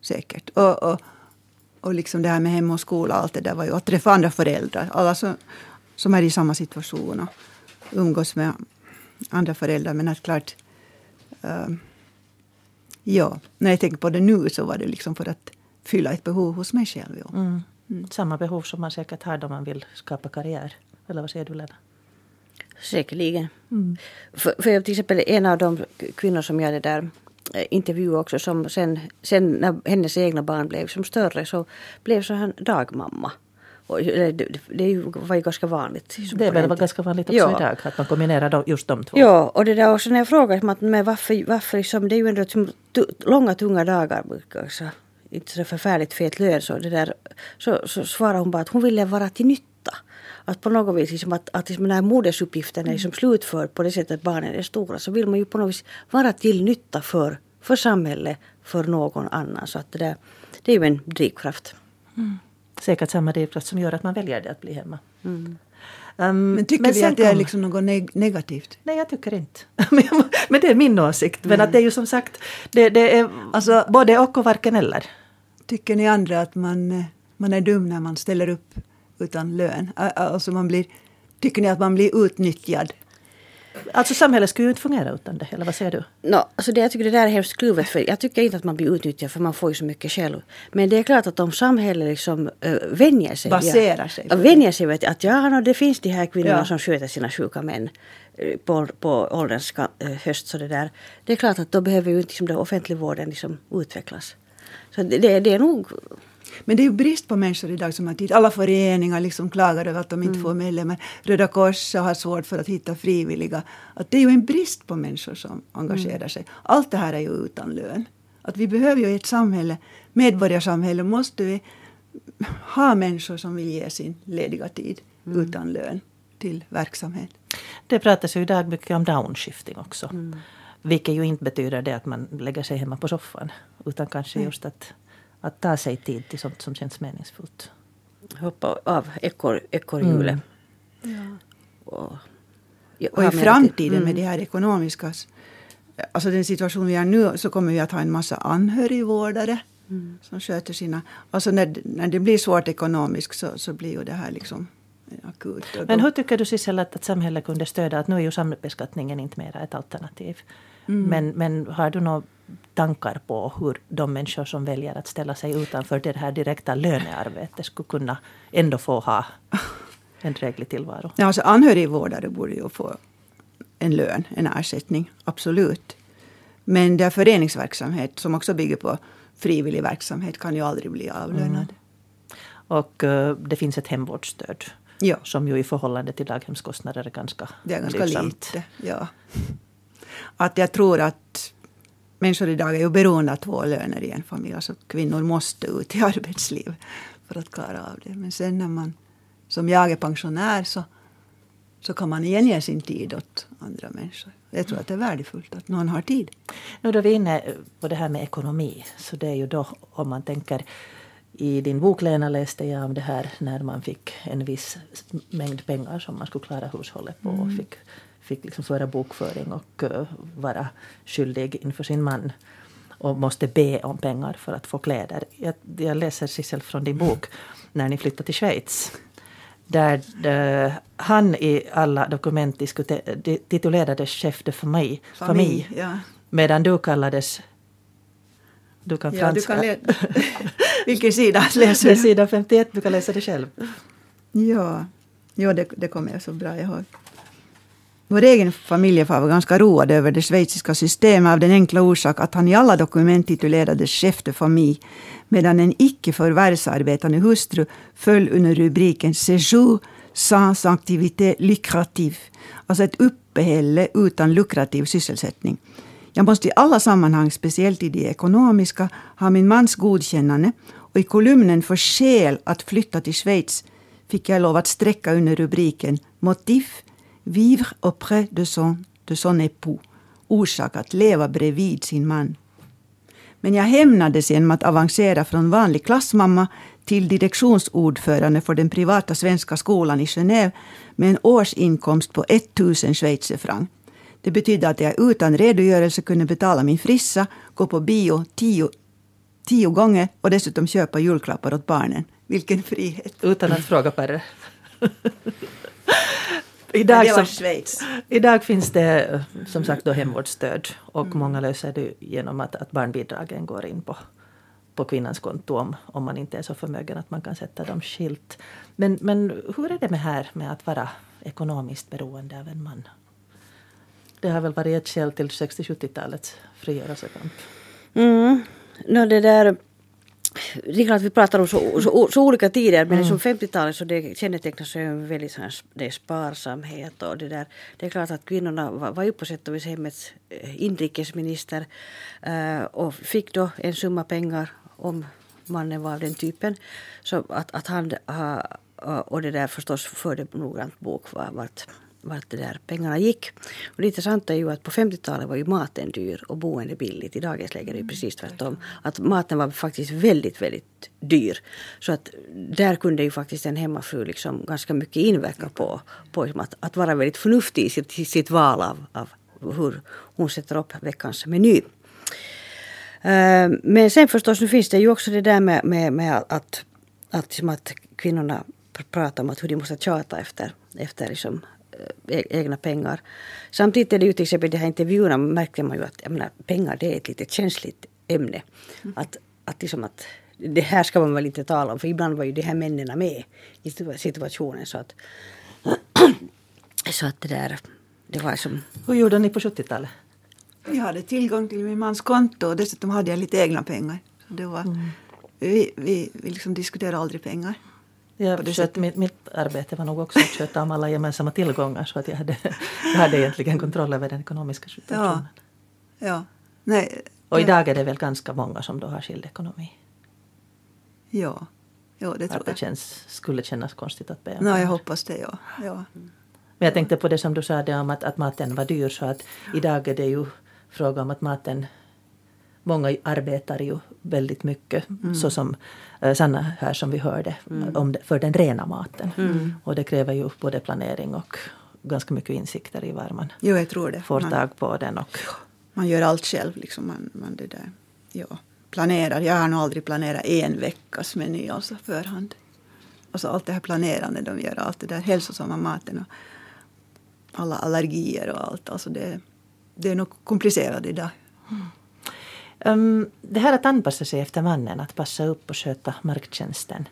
Säkert. Och, och Och liksom det här med hem och skola, allt det där var ju att träffa andra föräldrar. Alla som, som är i samma situation och umgås med andra föräldrar. Men att klart, uh, ja, när jag tänker på det nu så var det liksom för att fylla ett behov hos mig själv. Ja. Mm. Mm. Samma behov som man säkert har om man vill skapa karriär. Eller vad säger du, Lena? Säkerligen. Mm. För, för till exempel en av de kvinnor som gör det där... intervju också, som sen, sen när hennes egna barn blev som större så blev så här dagmamma. Och det, det var ju ganska vanligt. Det var, var ganska vanligt också ja. idag att man kombinerar just de två. Ja, och det där också när jag frågar men varför, varför liksom, det är ju ändå som, t- långa tunga dagar alltså, inte så förfärligt fet lön så det där, så, så svarar hon bara att hon ville vara till nytta. Att på något vis, liksom, att, att liksom, när modersuppgifterna är liksom slutförd på det sättet att barnen är stora, så vill man ju på något vis vara till nytta för, för samhället, för någon annan. Så att det, där, det är ju en drivkraft. Mm. Säkert samma drivkraft som gör att man väljer det att bli hemma. Mm. Um, men tycker men vi att det är liksom något neg- negativt? Nej, jag tycker inte. Men det är min åsikt. Men mm. att det är ju som sagt, det, det är alltså, både och och varken eller. Tycker ni andra att man, man är dum när man ställer upp utan lön? Alltså man blir, tycker ni att man blir utnyttjad? Alltså samhället skulle ju inte fungera utan det, eller vad säger du? No, alltså det, jag tycker det där är hemskt kluvet, för jag tycker inte att man blir utnyttjad för man får ju så mycket själv. Men det är klart att om samhället liksom äh, vänjer sig. Baserar jag, sig. Vänjer sig vet, att ja, det finns de här kvinnorna ja. som sköter sina sjuka män på, på ålderns äh, höst. Så det, där. Det är klart att då behöver ju inte liksom, den offentliga vården liksom, utvecklas. Så det, det, det är nog... Men det är ju brist på människor idag som har tid. Alla föreningar liksom klagar över att de inte mm. får medlemmar. Röda Korset har svårt för att hitta frivilliga. Att det är ju en brist på människor som engagerar mm. sig. Allt det här är ju utan lön. Att vi behöver ju ett samhälle, medborgarsamhälle, måste vi ha människor som vill ge sin lediga tid mm. utan lön till verksamhet. Det pratas ju idag mycket om downshifting också. Mm. Vilket ju inte betyder det att man lägger sig hemma på soffan. Utan kanske mm. just att... Att ta sig tid till sånt som känns meningsfullt. Hoppa av ekorrhjulet. Mm. Ja. Och, och i framtiden mm. med det här ekonomiska... Alltså den situation vi är nu så kommer vi att ha en massa anhörigvårdare mm. som sköter sina... Alltså när, när det blir svårt ekonomiskt så, så blir ju det här liksom akut. Men hur tycker du, Sissel, att, att samhället kunde stödja? Att nu är ju sambeskattningen inte mera ett alternativ. Mm. Men, men har du något tankar på hur de människor som väljer att ställa sig utanför det här direkta lönearbetet skulle kunna ändå få ha en dräglig tillvaro. Ja, alltså anhörigvårdare borde ju få en lön, en ersättning, absolut. Men där föreningsverksamhet som också bygger på frivillig verksamhet kan ju aldrig bli avlönad. Mm. Och uh, det finns ett hemvårdsstöd. Ja. Som ju i förhållande till daghemskostnader är ganska, det är ganska lite. Ja. Att jag tror att människor idag är ju beroende av två löner i en familj. Alltså kvinnor måste ut i arbetsliv för att klara av det. Men sen när man som jag är pensionär så, så kan man igen ge sin tid åt andra människor. Jag tror att det är värdefullt att någon har tid. Nu då vi är inne på det här med ekonomi. Så det är ju då om man tänker... I din bok, Lena, läste jag om det här när man fick en viss mängd pengar som man skulle klara hushållet på. Och fick, fick liksom föra bokföring och uh, vara skyldig inför sin man. Och måste be om pengar för att få kläder. Jag, jag läser Sissel från din bok när ni flyttade till Schweiz. Där de, han i alla dokument diskuter- titulerades chef de familj. familj, familj. Ja. Medan du kallades... Du kan franska. Ja, du kan lä- Vilken sida läser du? Sida femtioett, du kan läsa det själv. Ja, ja det, det kommer jag så bra ihåg. Vår egen familjefar var ganska road över det schweiziska systemet av den enkla orsak att han i alla dokument titulerades chef de familj, medan en icke-förvärvsarbetande hustru föll under rubriken séjour sans activité lucrative, alltså ett uppehälle utan lukrativ sysselsättning. Jag måste i alla sammanhang, speciellt i det ekonomiska, ha min mans godkännande och i kolumnen för skäl att flytta till Schweiz fick jag lov att sträcka under rubriken Motif, vivre auprès de son, de son époux, orsak att leva bredvid sin man. Men jag hämnades genom att avancera från vanlig klassmamma till direktionsordförande för den privata svenska skolan i Genève med en årsinkomst på tusen schweizerfranc. Det betydde att jag utan redogörelse kunde betala min frissa, gå på bio tio, tio gånger och dessutom köpa julklappar åt barnen. Vilken frihet. Utan att fråga Per. Idag, som, idag finns det som sagt då hemvårdsstöd och mm. många löser det genom att, att barnbidragen går in på, på kvinnans konto om, om man inte är så förmögen att man kan sätta dem skilt. Men, men hur är det med här med att vara ekonomiskt beroende av en man? Det har väl varit ett skäl till sextio-sjuttiotalets frigörelsekamp. Mm. No, det där... Det är klart att vi pratar om så, så, så olika tider, men mm. som femtiotalet så det kännetecknas ju väldigt så här, det är sparsamhet och det där. Det är klart att kvinnorna var, var ju på sätt och vis hemmets inrikesminister eh, och fick då en summa pengar om mannen var av den typen. Så att, att han... Och det där förstås förde noggrant bok var vart... vart det där pengarna gick. Och det intressanta är ju att på femtiotalet var ju maten dyr och boende billigt. I dagens läge är det precis tvärtom. Att maten var faktiskt väldigt, väldigt dyr. Så att där kunde ju faktiskt en hemmafru liksom ganska mycket inverka på, på att, att vara väldigt förnuftig i sitt, i sitt val av, av hur hon sätter upp veckans meny. Uh, men sen förstås, nu finns det ju också det där med, med, med att, att, att kvinnorna pratar om att hur de måste tjata efter, efter liksom egna pengar. Samtidigt är det ju till exempel i de här intervjuerna märkte man ju att jag menar, pengar det är ett lite känsligt ämne. Mm. Att, att, liksom att det här ska man väl inte tala om för ibland var ju de här männen med i situationen så att så att det där det var som... Hur gjorde ni på sjuttiotalet? Jag hade tillgång till min mans konto och dessutom hade jag lite egna pengar. Så det var, mm. vi, vi, vi liksom diskuterade aldrig pengar. Jag försökt, mitt, mitt arbete var nog också att köta om alla gemensamma tillgångar så att jag hade, jag hade egentligen kontroll över den ekonomiska situationen. Ja, ja. Nej, och idag är det väl ganska många som då har skild ekonomi. Ja, ja det tror att jag. Det känns, skulle kännas konstigt att be om. Nej, jag hoppas det, ja. ja. Men jag tänkte på det som du sa det om att, att maten var dyr så att idag är det ju fråga om att maten... Många arbetar ju väldigt mycket, mm. så som eh, Sanna här som vi hörde, mm. om det, för den rena maten. Mm. Och det kräver ju både planering och ganska mycket insikter i var man jo, jag tror det. får man, tag på den. Och... Man gör allt själv, liksom man, man det där. Ja, planerar. Jag har nog aldrig planerat en veckas meny alltså förhand. Alltså allt det här planerande de gör, allt det där hälsosamma maten och alla allergier och allt. Alltså det, det är nog komplicerat idag. Mm. Um, det här att anpassa sig efter mannen, att passa upp och sköta marktjänsten.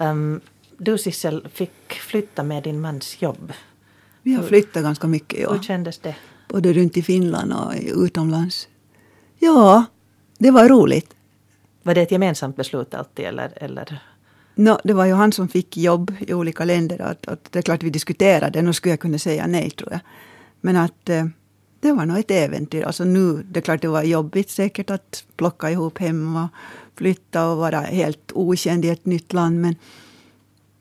Um, du, Sissel, fick flytta med din mans jobb. Vi har flyttat ganska mycket, ja. Hur kändes det? Både runt i Finland och utomlands. Ja, det var roligt. Var det ett gemensamt beslut alltid, eller... eller? No, det var ju han som fick jobb i olika länder. Att, att det är klart vi diskuterade, nu skulle jag kunna säga nej, tror jag. Men att eh, det var nog ett äventyr. Alltså nu, det är klart det var jobbigt säkert att plocka ihop hemma, flytta och vara helt okänd i ett nytt land. Men,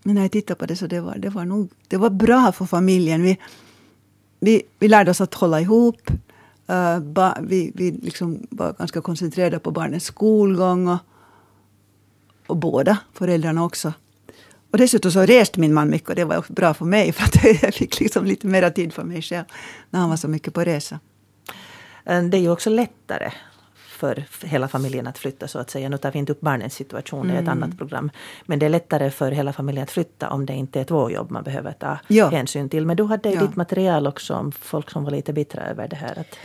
men när jag tittar på det så det var, det var nog, det var bra för familjen. Vi, vi, vi lärde oss att hålla ihop. Uh, ba, vi vi liksom var ganska koncentrerade på barnens skolgång och, och båda föräldrarna också. Och dessutom så reste min man mycket och det var bra för mig för att jag fick liksom lite mer tid för mig själv när han var så mycket på resa. Det är ju också lättare för hela familjen att flytta så att säga. Nu tar vi inte upp barnens situation, det är ett mm. annat program. Men det är lättare för hela familjen att flytta om det inte är två jobb man behöver ta ja. hänsyn till. Men du hade ju ja. ditt material också om folk som var lite bittra över det här. Att...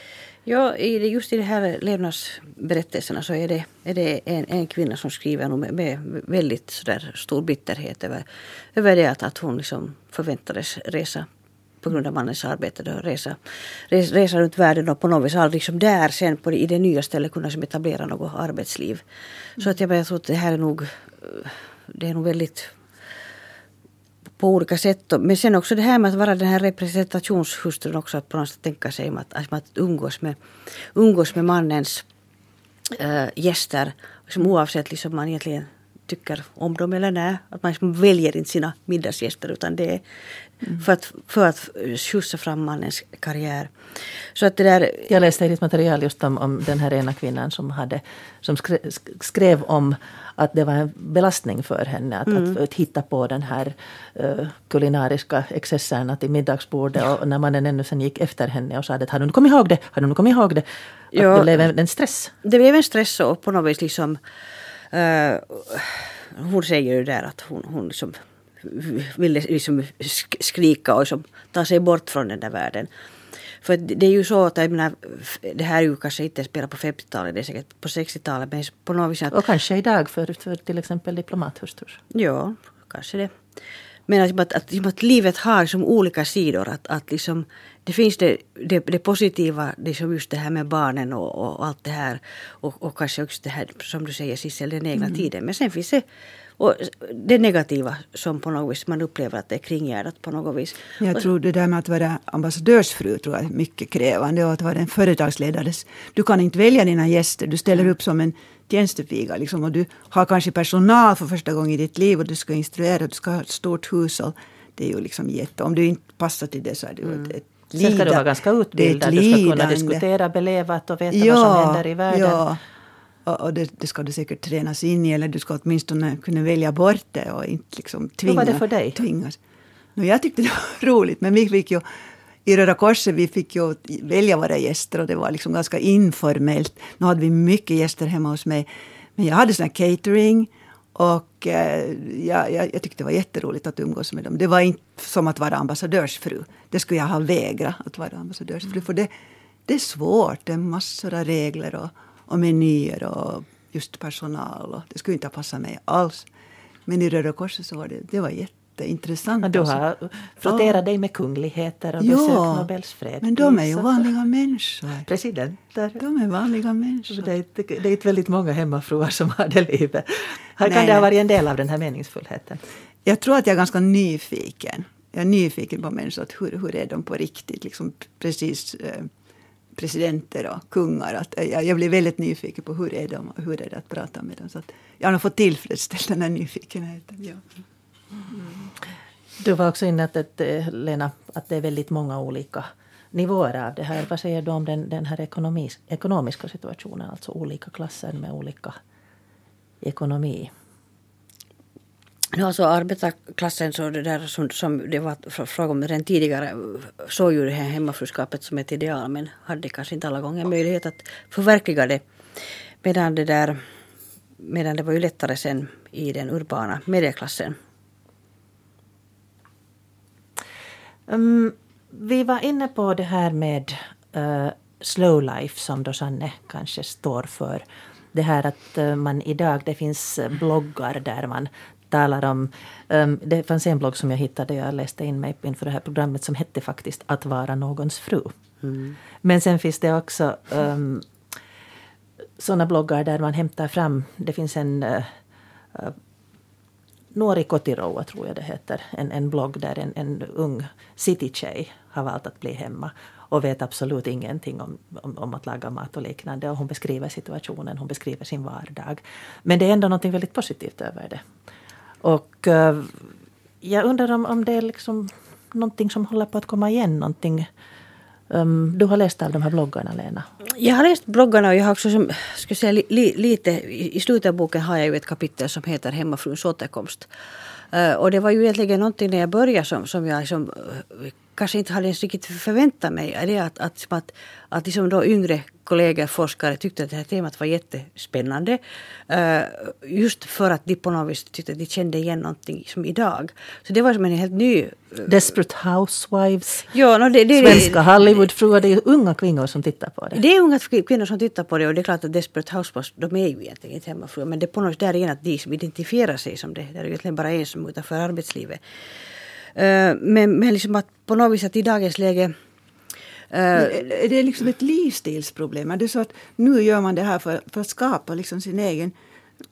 Ja, just i de här levnadsberättelserna så är det, är det en, en kvinna som skriver med, med väldigt så där stor bitterhet över, över det att, att hon liksom förväntades resa på grund av mannens arbete, då, resa, res, resa runt världen och på något vis aldrig liksom där sen på, i det nya stället kunna som etablera något arbetsliv. Så att jag, jag tror att det här är nog, det är nog väldigt... på olika sätt. Men sen också det här med att vara den här representationshustrun också, att på något sätt tänka sig att, att umgås med, umgås med mannens äh, gäster som oavsett liksom man egentligen tycker om dem eller nej. Att man liksom väljer inte sina middagsgäster utan det är mm. för att, för att skjutsa fram mannens karriär. Så att det där... Jag läste i ditt material just om, om den här ena kvinnan som, hade, som skrev, skrev om att det var en belastning för henne att, mm. att, att hitta på den här uh, kulinariska excesserna till middagsbordet ja. och när mannen ännu sen gick efter henne och sa att har du nu kommit ihåg det? Har du nu kommit ihåg det? Ja, det blev en, en stress. Det blev en stress och på något vis liksom Uh, hon säger ju där att hon, hon liksom ville liksom skrika och liksom ta sig bort från den där världen. För det är ju så att jag menar, det här är ju kanske inte spelar på femtiotalet, det är säkert på sextiotalet. Men på något vis att, och kanske idag för, för till exempel diplomathustrur. Ja, kanske det. Men att, att, att, att livet har liksom olika sidor. Att, att liksom, det finns det, det, det positiva, det som just det här med barnen och, och allt det här. Och, och kanske också det här, som du säger Sissel, den egna mm. tiden. Men sen finns det, och det negativa som på något vis man upplever att det är kringgärdat på något vis. Jag tror det där med att vara ambassadörsfru tror jag är mycket krävande. Och att vara en företagsledare. Du kan inte välja dina gäster, du ställer upp som en tjänstepiga liksom, och du har kanske personal för första gången i ditt liv och du ska instruera, du ska ha ett stort hushåll. Det är ju liksom jätte, om du inte passar till det så är det mm. ett lidande. Sen ska du vara ganska utbildad, du ska kunna diskutera, belevat och veta ja, vad som händer i världen. Ja, och, och det, det ska du säkert tränas in i eller du ska åtminstone kunna välja bort det och inte liksom tvinga. Vad var det för dig? Tvingas. No, jag tyckte det var roligt, men vi fick ju i Röda Korset, vi fick ju välja våra gäster och det var liksom ganska informellt. Nu hade vi mycket gäster hemma hos mig. Men jag hade sån här catering och eh, jag, jag tyckte det var jätteroligt att umgås med dem. Det var inte som att vara ambassadörsfru. Det skulle jag ha vägrat att vara ambassadörsfru. Mm. För det, det är svårt, det är massor av regler och, och menyer och just personal. Och det skulle inte passa mig alls. Men i Röda Korset så var det, det var jätte. Intressant. Du har frotterat ja. dig med kungligheter och besökt ja, Nobels fredspris. Men de är ju vanliga människor. Presidenter. De är vanliga människor. Det är inte, det är inte väldigt många hemmafruar som har det livet. Här kan nej, det ha varit en del av den här meningsfullheten. Jag tror att jag är ganska nyfiken. Jag är nyfiken på människor. Att hur, hur är de på riktigt? Liksom precis eh, presidenter och kungar. Att, eh, jag blir väldigt nyfiken på hur är de och hur är det att prata med dem. Så att jag har fått tillfredsställt den här nyfikenheten. Ja. Mm. Du var också inne att, att, Lena, att det är väldigt många olika nivåer av det här. Vad säger du om den, den här ekonomis, ekonomiska situationen? Alltså olika klasser med olika ekonomi. Alltså arbetarklassen, så det där som, som det var fråga om redan tidigare, såg ju det här hemmafruskapet som ett ideal. Men hade kanske inte alla gånger möjlighet att förverkliga det. Medan det, där, medan det var ju lättare sen i den urbana medelklassen. Um, vi var inne på det här med uh, slow life som då Sanne kanske står för. Det här att man idag, det finns bloggar där man talar om, um, det fanns en blogg som jag hittade, jag läste in mig inför det här programmet som hette faktiskt Att vara någons fru. Mm. Men sen finns det också um, sådana bloggar där man hämtar fram, det finns en uh, uh, Nuori kotirouva tror jag det heter, en, en blogg där en, en ung citytjej har valt att bli hemma och vet absolut ingenting om, om, om att laga mat och liknande. Och hon beskriver situationen, hon beskriver sin vardag. Men det är ändå något väldigt positivt över det. Och uh, jag undrar om, om det är liksom någonting som håller på att komma igen, någonting. Um, du har läst av de här bloggarna, Lena? Jag har läst bloggarna och jag har också, som, ska säga, li, li, lite, i slutet av boken har jag ju ett kapitel som heter Hemmafruns återkomst. Uh, och det var ju egentligen någonting när jag började som, som jag liksom, uh, kanske inte hade ens riktigt förväntat mig. Det att, att, att, att liksom då yngre kollegor, forskare tyckte att det här temat var jättespännande. Uh, just för att de på något vis tyckte att de kände igen någonting som idag. Så det var som en helt ny... Uh, Desperate Housewives, ja, no, det, det, svenska Hollywoodfruar, det är unga kvinnor som tittar på det. Det är unga kvinnor som tittar på det och det är klart att Desperate Housewives, de är ju egentligen inte hemmafruar. Men det är på något vis där igen att de som identifierar sig som det, det är egentligen bara en som utanför arbetslivet. Uh, men, men liksom att på något vis att i dagens läge... Uh, är det liksom ett livsstilsproblem? Är det så att nu gör man det här för, för att skapa liksom sin egen...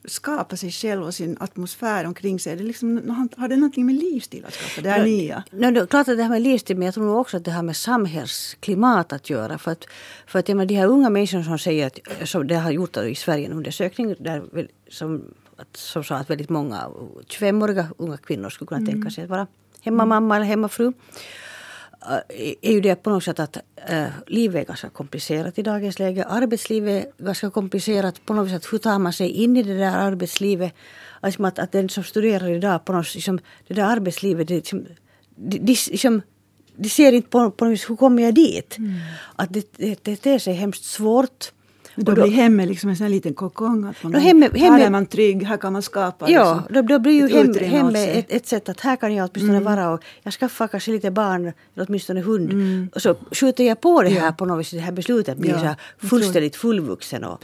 skapa sig själv och sin atmosfär omkring sig? Är det liksom, har det någonting med livsstil att skapa? Det är no, nya. No, no, klart att det här med livsstil, men jag tror också att det har med samhällsklimat att göra. För att, för att jag menar, de här unga människorna som säger att... som det har gjort i Sverige en undersökning där, som, att, som sa att väldigt många tjugofemåriga unga kvinnor skulle kunna mm. tänka sig att vara... hemmamamma eller hemmafru, är ju det på något sätt att äh, livet är ganska komplicerat i dagens läge. Arbetslivet är ganska komplicerat på något sätt. Hur tar man sig in i det där arbetslivet? Alltså att, att den som studerar idag på något sätt, liksom, det där arbetslivet, det, liksom, det, liksom, det ser inte på, på något sätt, hur kommer jag dit? Mm. Att det, det, det är så hemskt svårt. Då, då blir hemmet liksom en sån här liten kokong. Att man, hemme, hemme, här är man trygg, här kan man skapa. Ja, liksom, då, då blir ju hemmet hem, ett, ett sätt att här kan jag åtminstone mm. vara. Och jag skaffar kanske lite barn, eller åtminstone hund. Mm. Och så skjuter jag på det här ja. på något vis, det här beslutet. Blir ja, så här fullständigt fullvuxen och,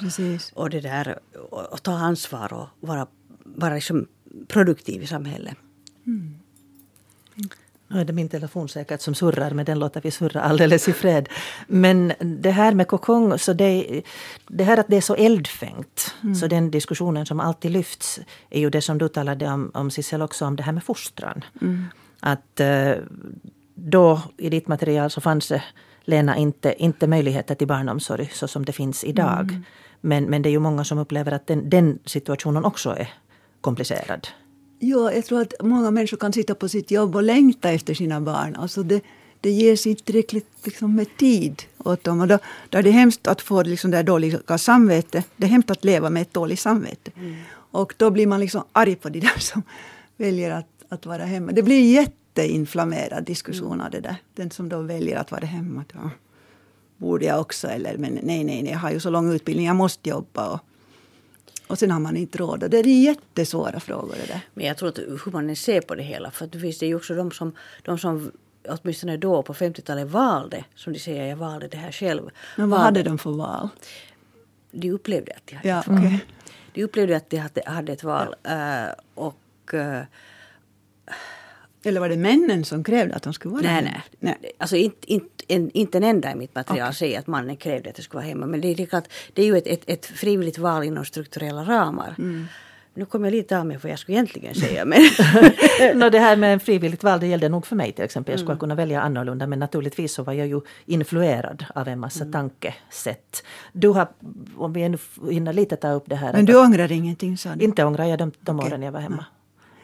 och det där. Och, och ta ansvar och vara, vara liksom produktiv i samhället. Mm. Nu är det min telefon säkert som surrar, men den låter vi surra alldeles i fred. Men det här med kokong, så det, det här att det är så eldfängt, mm. så den diskussionen som alltid lyfts är ju det som du talade om, om Sissel också, om det här med fostran. Mm. Att då i ditt material så fanns det, Lena, inte, inte möjligheter till barnomsorg så som det finns idag. Mm. Men, men det är ju många som upplever att den, den situationen också är komplicerad. Ja, jag tror att många människor kan sitta på sitt jobb och längta efter sina barn. Alltså det, det ges inte tillräckligt liksom med tid åt dem. Och då, då är det hemskt att få liksom det här dåliga samvete. Det är hemskt att leva med ett dåligt samvete. Mm. Och då blir man liksom arg på de där som väljer att, att vara hemma. Det blir en jätteinflammerad diskussion mm. av det där. Den som då väljer att vara hemma. Då borde jag också, eller men nej, nej, nej, jag har ju så lång utbildning, jag måste jobba och... Och sen har man inte råd. Det är jättesvåra frågor det där. Men jag tror att hur man ser på det hela. För det finns ju också de som, de som åtminstone då på femtiotalet valde. Som de säger, jag valde det här själv. Men vad valde. Hade de för val? De upplevde att de hade ja, ett val. Okay. De upplevde att de hade, hade ett val. Ja. Uh, och... Uh, Eller var det männen som krävde att de skulle vara hemma? Nej, nej. nej. Alltså inte, inte, en, inte en enda i mitt material okay. säger att mannen krävde att det skulle vara hemma. Men det är, att det är ju ett, ett, ett frivilligt val inom strukturella ramar. Mm. Nu kommer jag lite av med vad jag skulle egentligen säga. Men no, det här med en frivilligt val, det gällde nog för mig till exempel. Jag skulle mm. kunna välja annorlunda, men naturligtvis så var jag ju influerad av en massa mm. tankesätt. Du har, om vi hinner lite ta upp det här. Men du att, ångrar ingenting, sa du? Inte ångrar jag de, de okay. åren jag var hemma. Ja.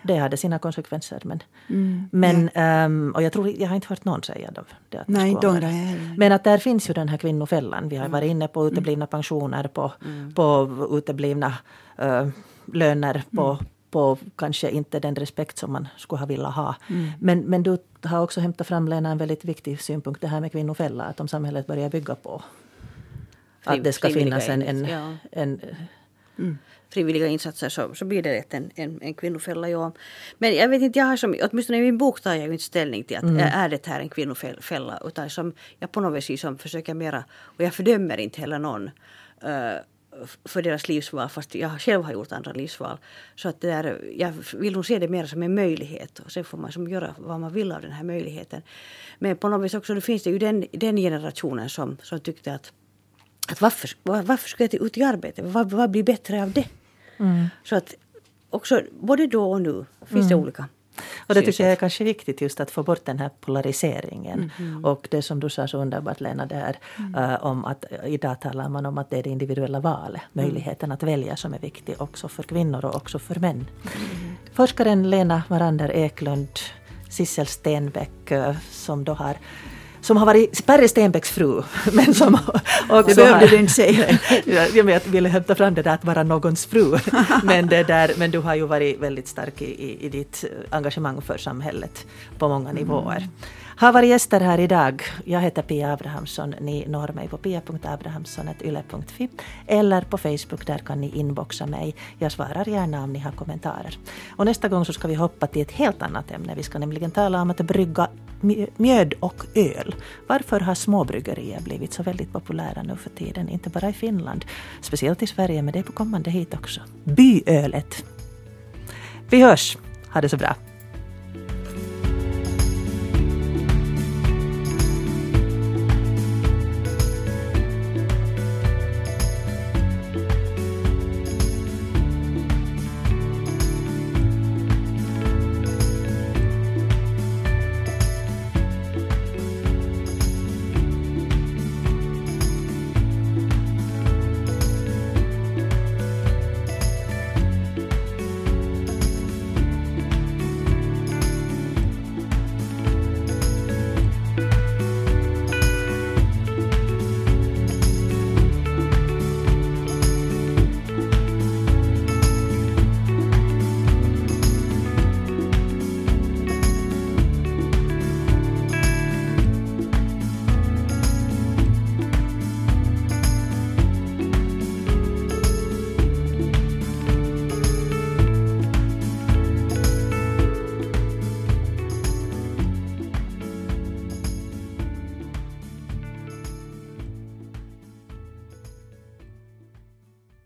Det hade sina konsekvenser, men, mm, men ja. um, och jag tror, jag har inte hört någon säga det. det att Nej, inte ångra heller. Men att där finns ju den här kvinnofällan. Vi har mm. varit inne på uteblivna pensioner, på, mm. på uteblivna uh, löner, på, mm. på kanske inte den respekt som man skulle ha vilja ha. Mm. Men, men du har också hämtat fram, Lena, en väldigt viktig synpunkt, det här med kvinnofälla, att om samhället börjar bygga på att det ska finnas en... en, en mm. frivilliga insatser så, så blir det rätt en, en, en kvinnofälla. Ja. Men jag vet inte, jag har som, åtminstone i min bok tar jag inte ställning till att mm. är det här en kvinnofälla, utan som jag på något vis som försöker mera, och jag fördömer inte heller någon uh, för deras livsval, fast jag själv har gjort andra livsval. Så att det där, jag vill nog se det mer som en möjlighet, och sen får man som göra vad man vill av den här möjligheten. Men på något vis också, det finns det ju den, den generationen som, som tyckte att, att varför, var, varför ska jag till ut i arbete? Vad, vad blir bättre av det? Mm. Så att också, både då och nu finns mm. det olika. Och det tycker jag är kanske viktigt, just att få bort den här polariseringen. Mm. Och det som du sa så underbart, Lena, det är mm. uh, om att idag talar man om att det är det individuella valet, möjligheten att välja, som är viktig också för kvinnor och också för män. Mm. Forskaren Lena Marander-Eklund, Sissel Stenbäck, uh, som då har... som har varit Per Stenbäcks fru, men som också det behövde har, du inte säga. Jag ville hämta fram det där att vara någons fru, men, det där, men du har ju varit väldigt stark i, i ditt engagemang för samhället på många nivåer. Mm. Har varit gäster här idag. Jag heter Pia Abrahamsson. Ni når mig på pia punkt abrahamsson snabel-a yle punkt fi eller på Facebook, där kan ni inboxa mig. Jag svarar gärna om ni har kommentarer. Och nästa gång så ska vi hoppa till ett helt annat ämne. Vi ska nämligen tala om att brygga mjöd och öl. Varför har småbryggerier blivit så väldigt populära nu för tiden? Inte bara i Finland, speciellt i Sverige, men det är på kommande hit också. Byölet. Vi hörs. Ha det så bra.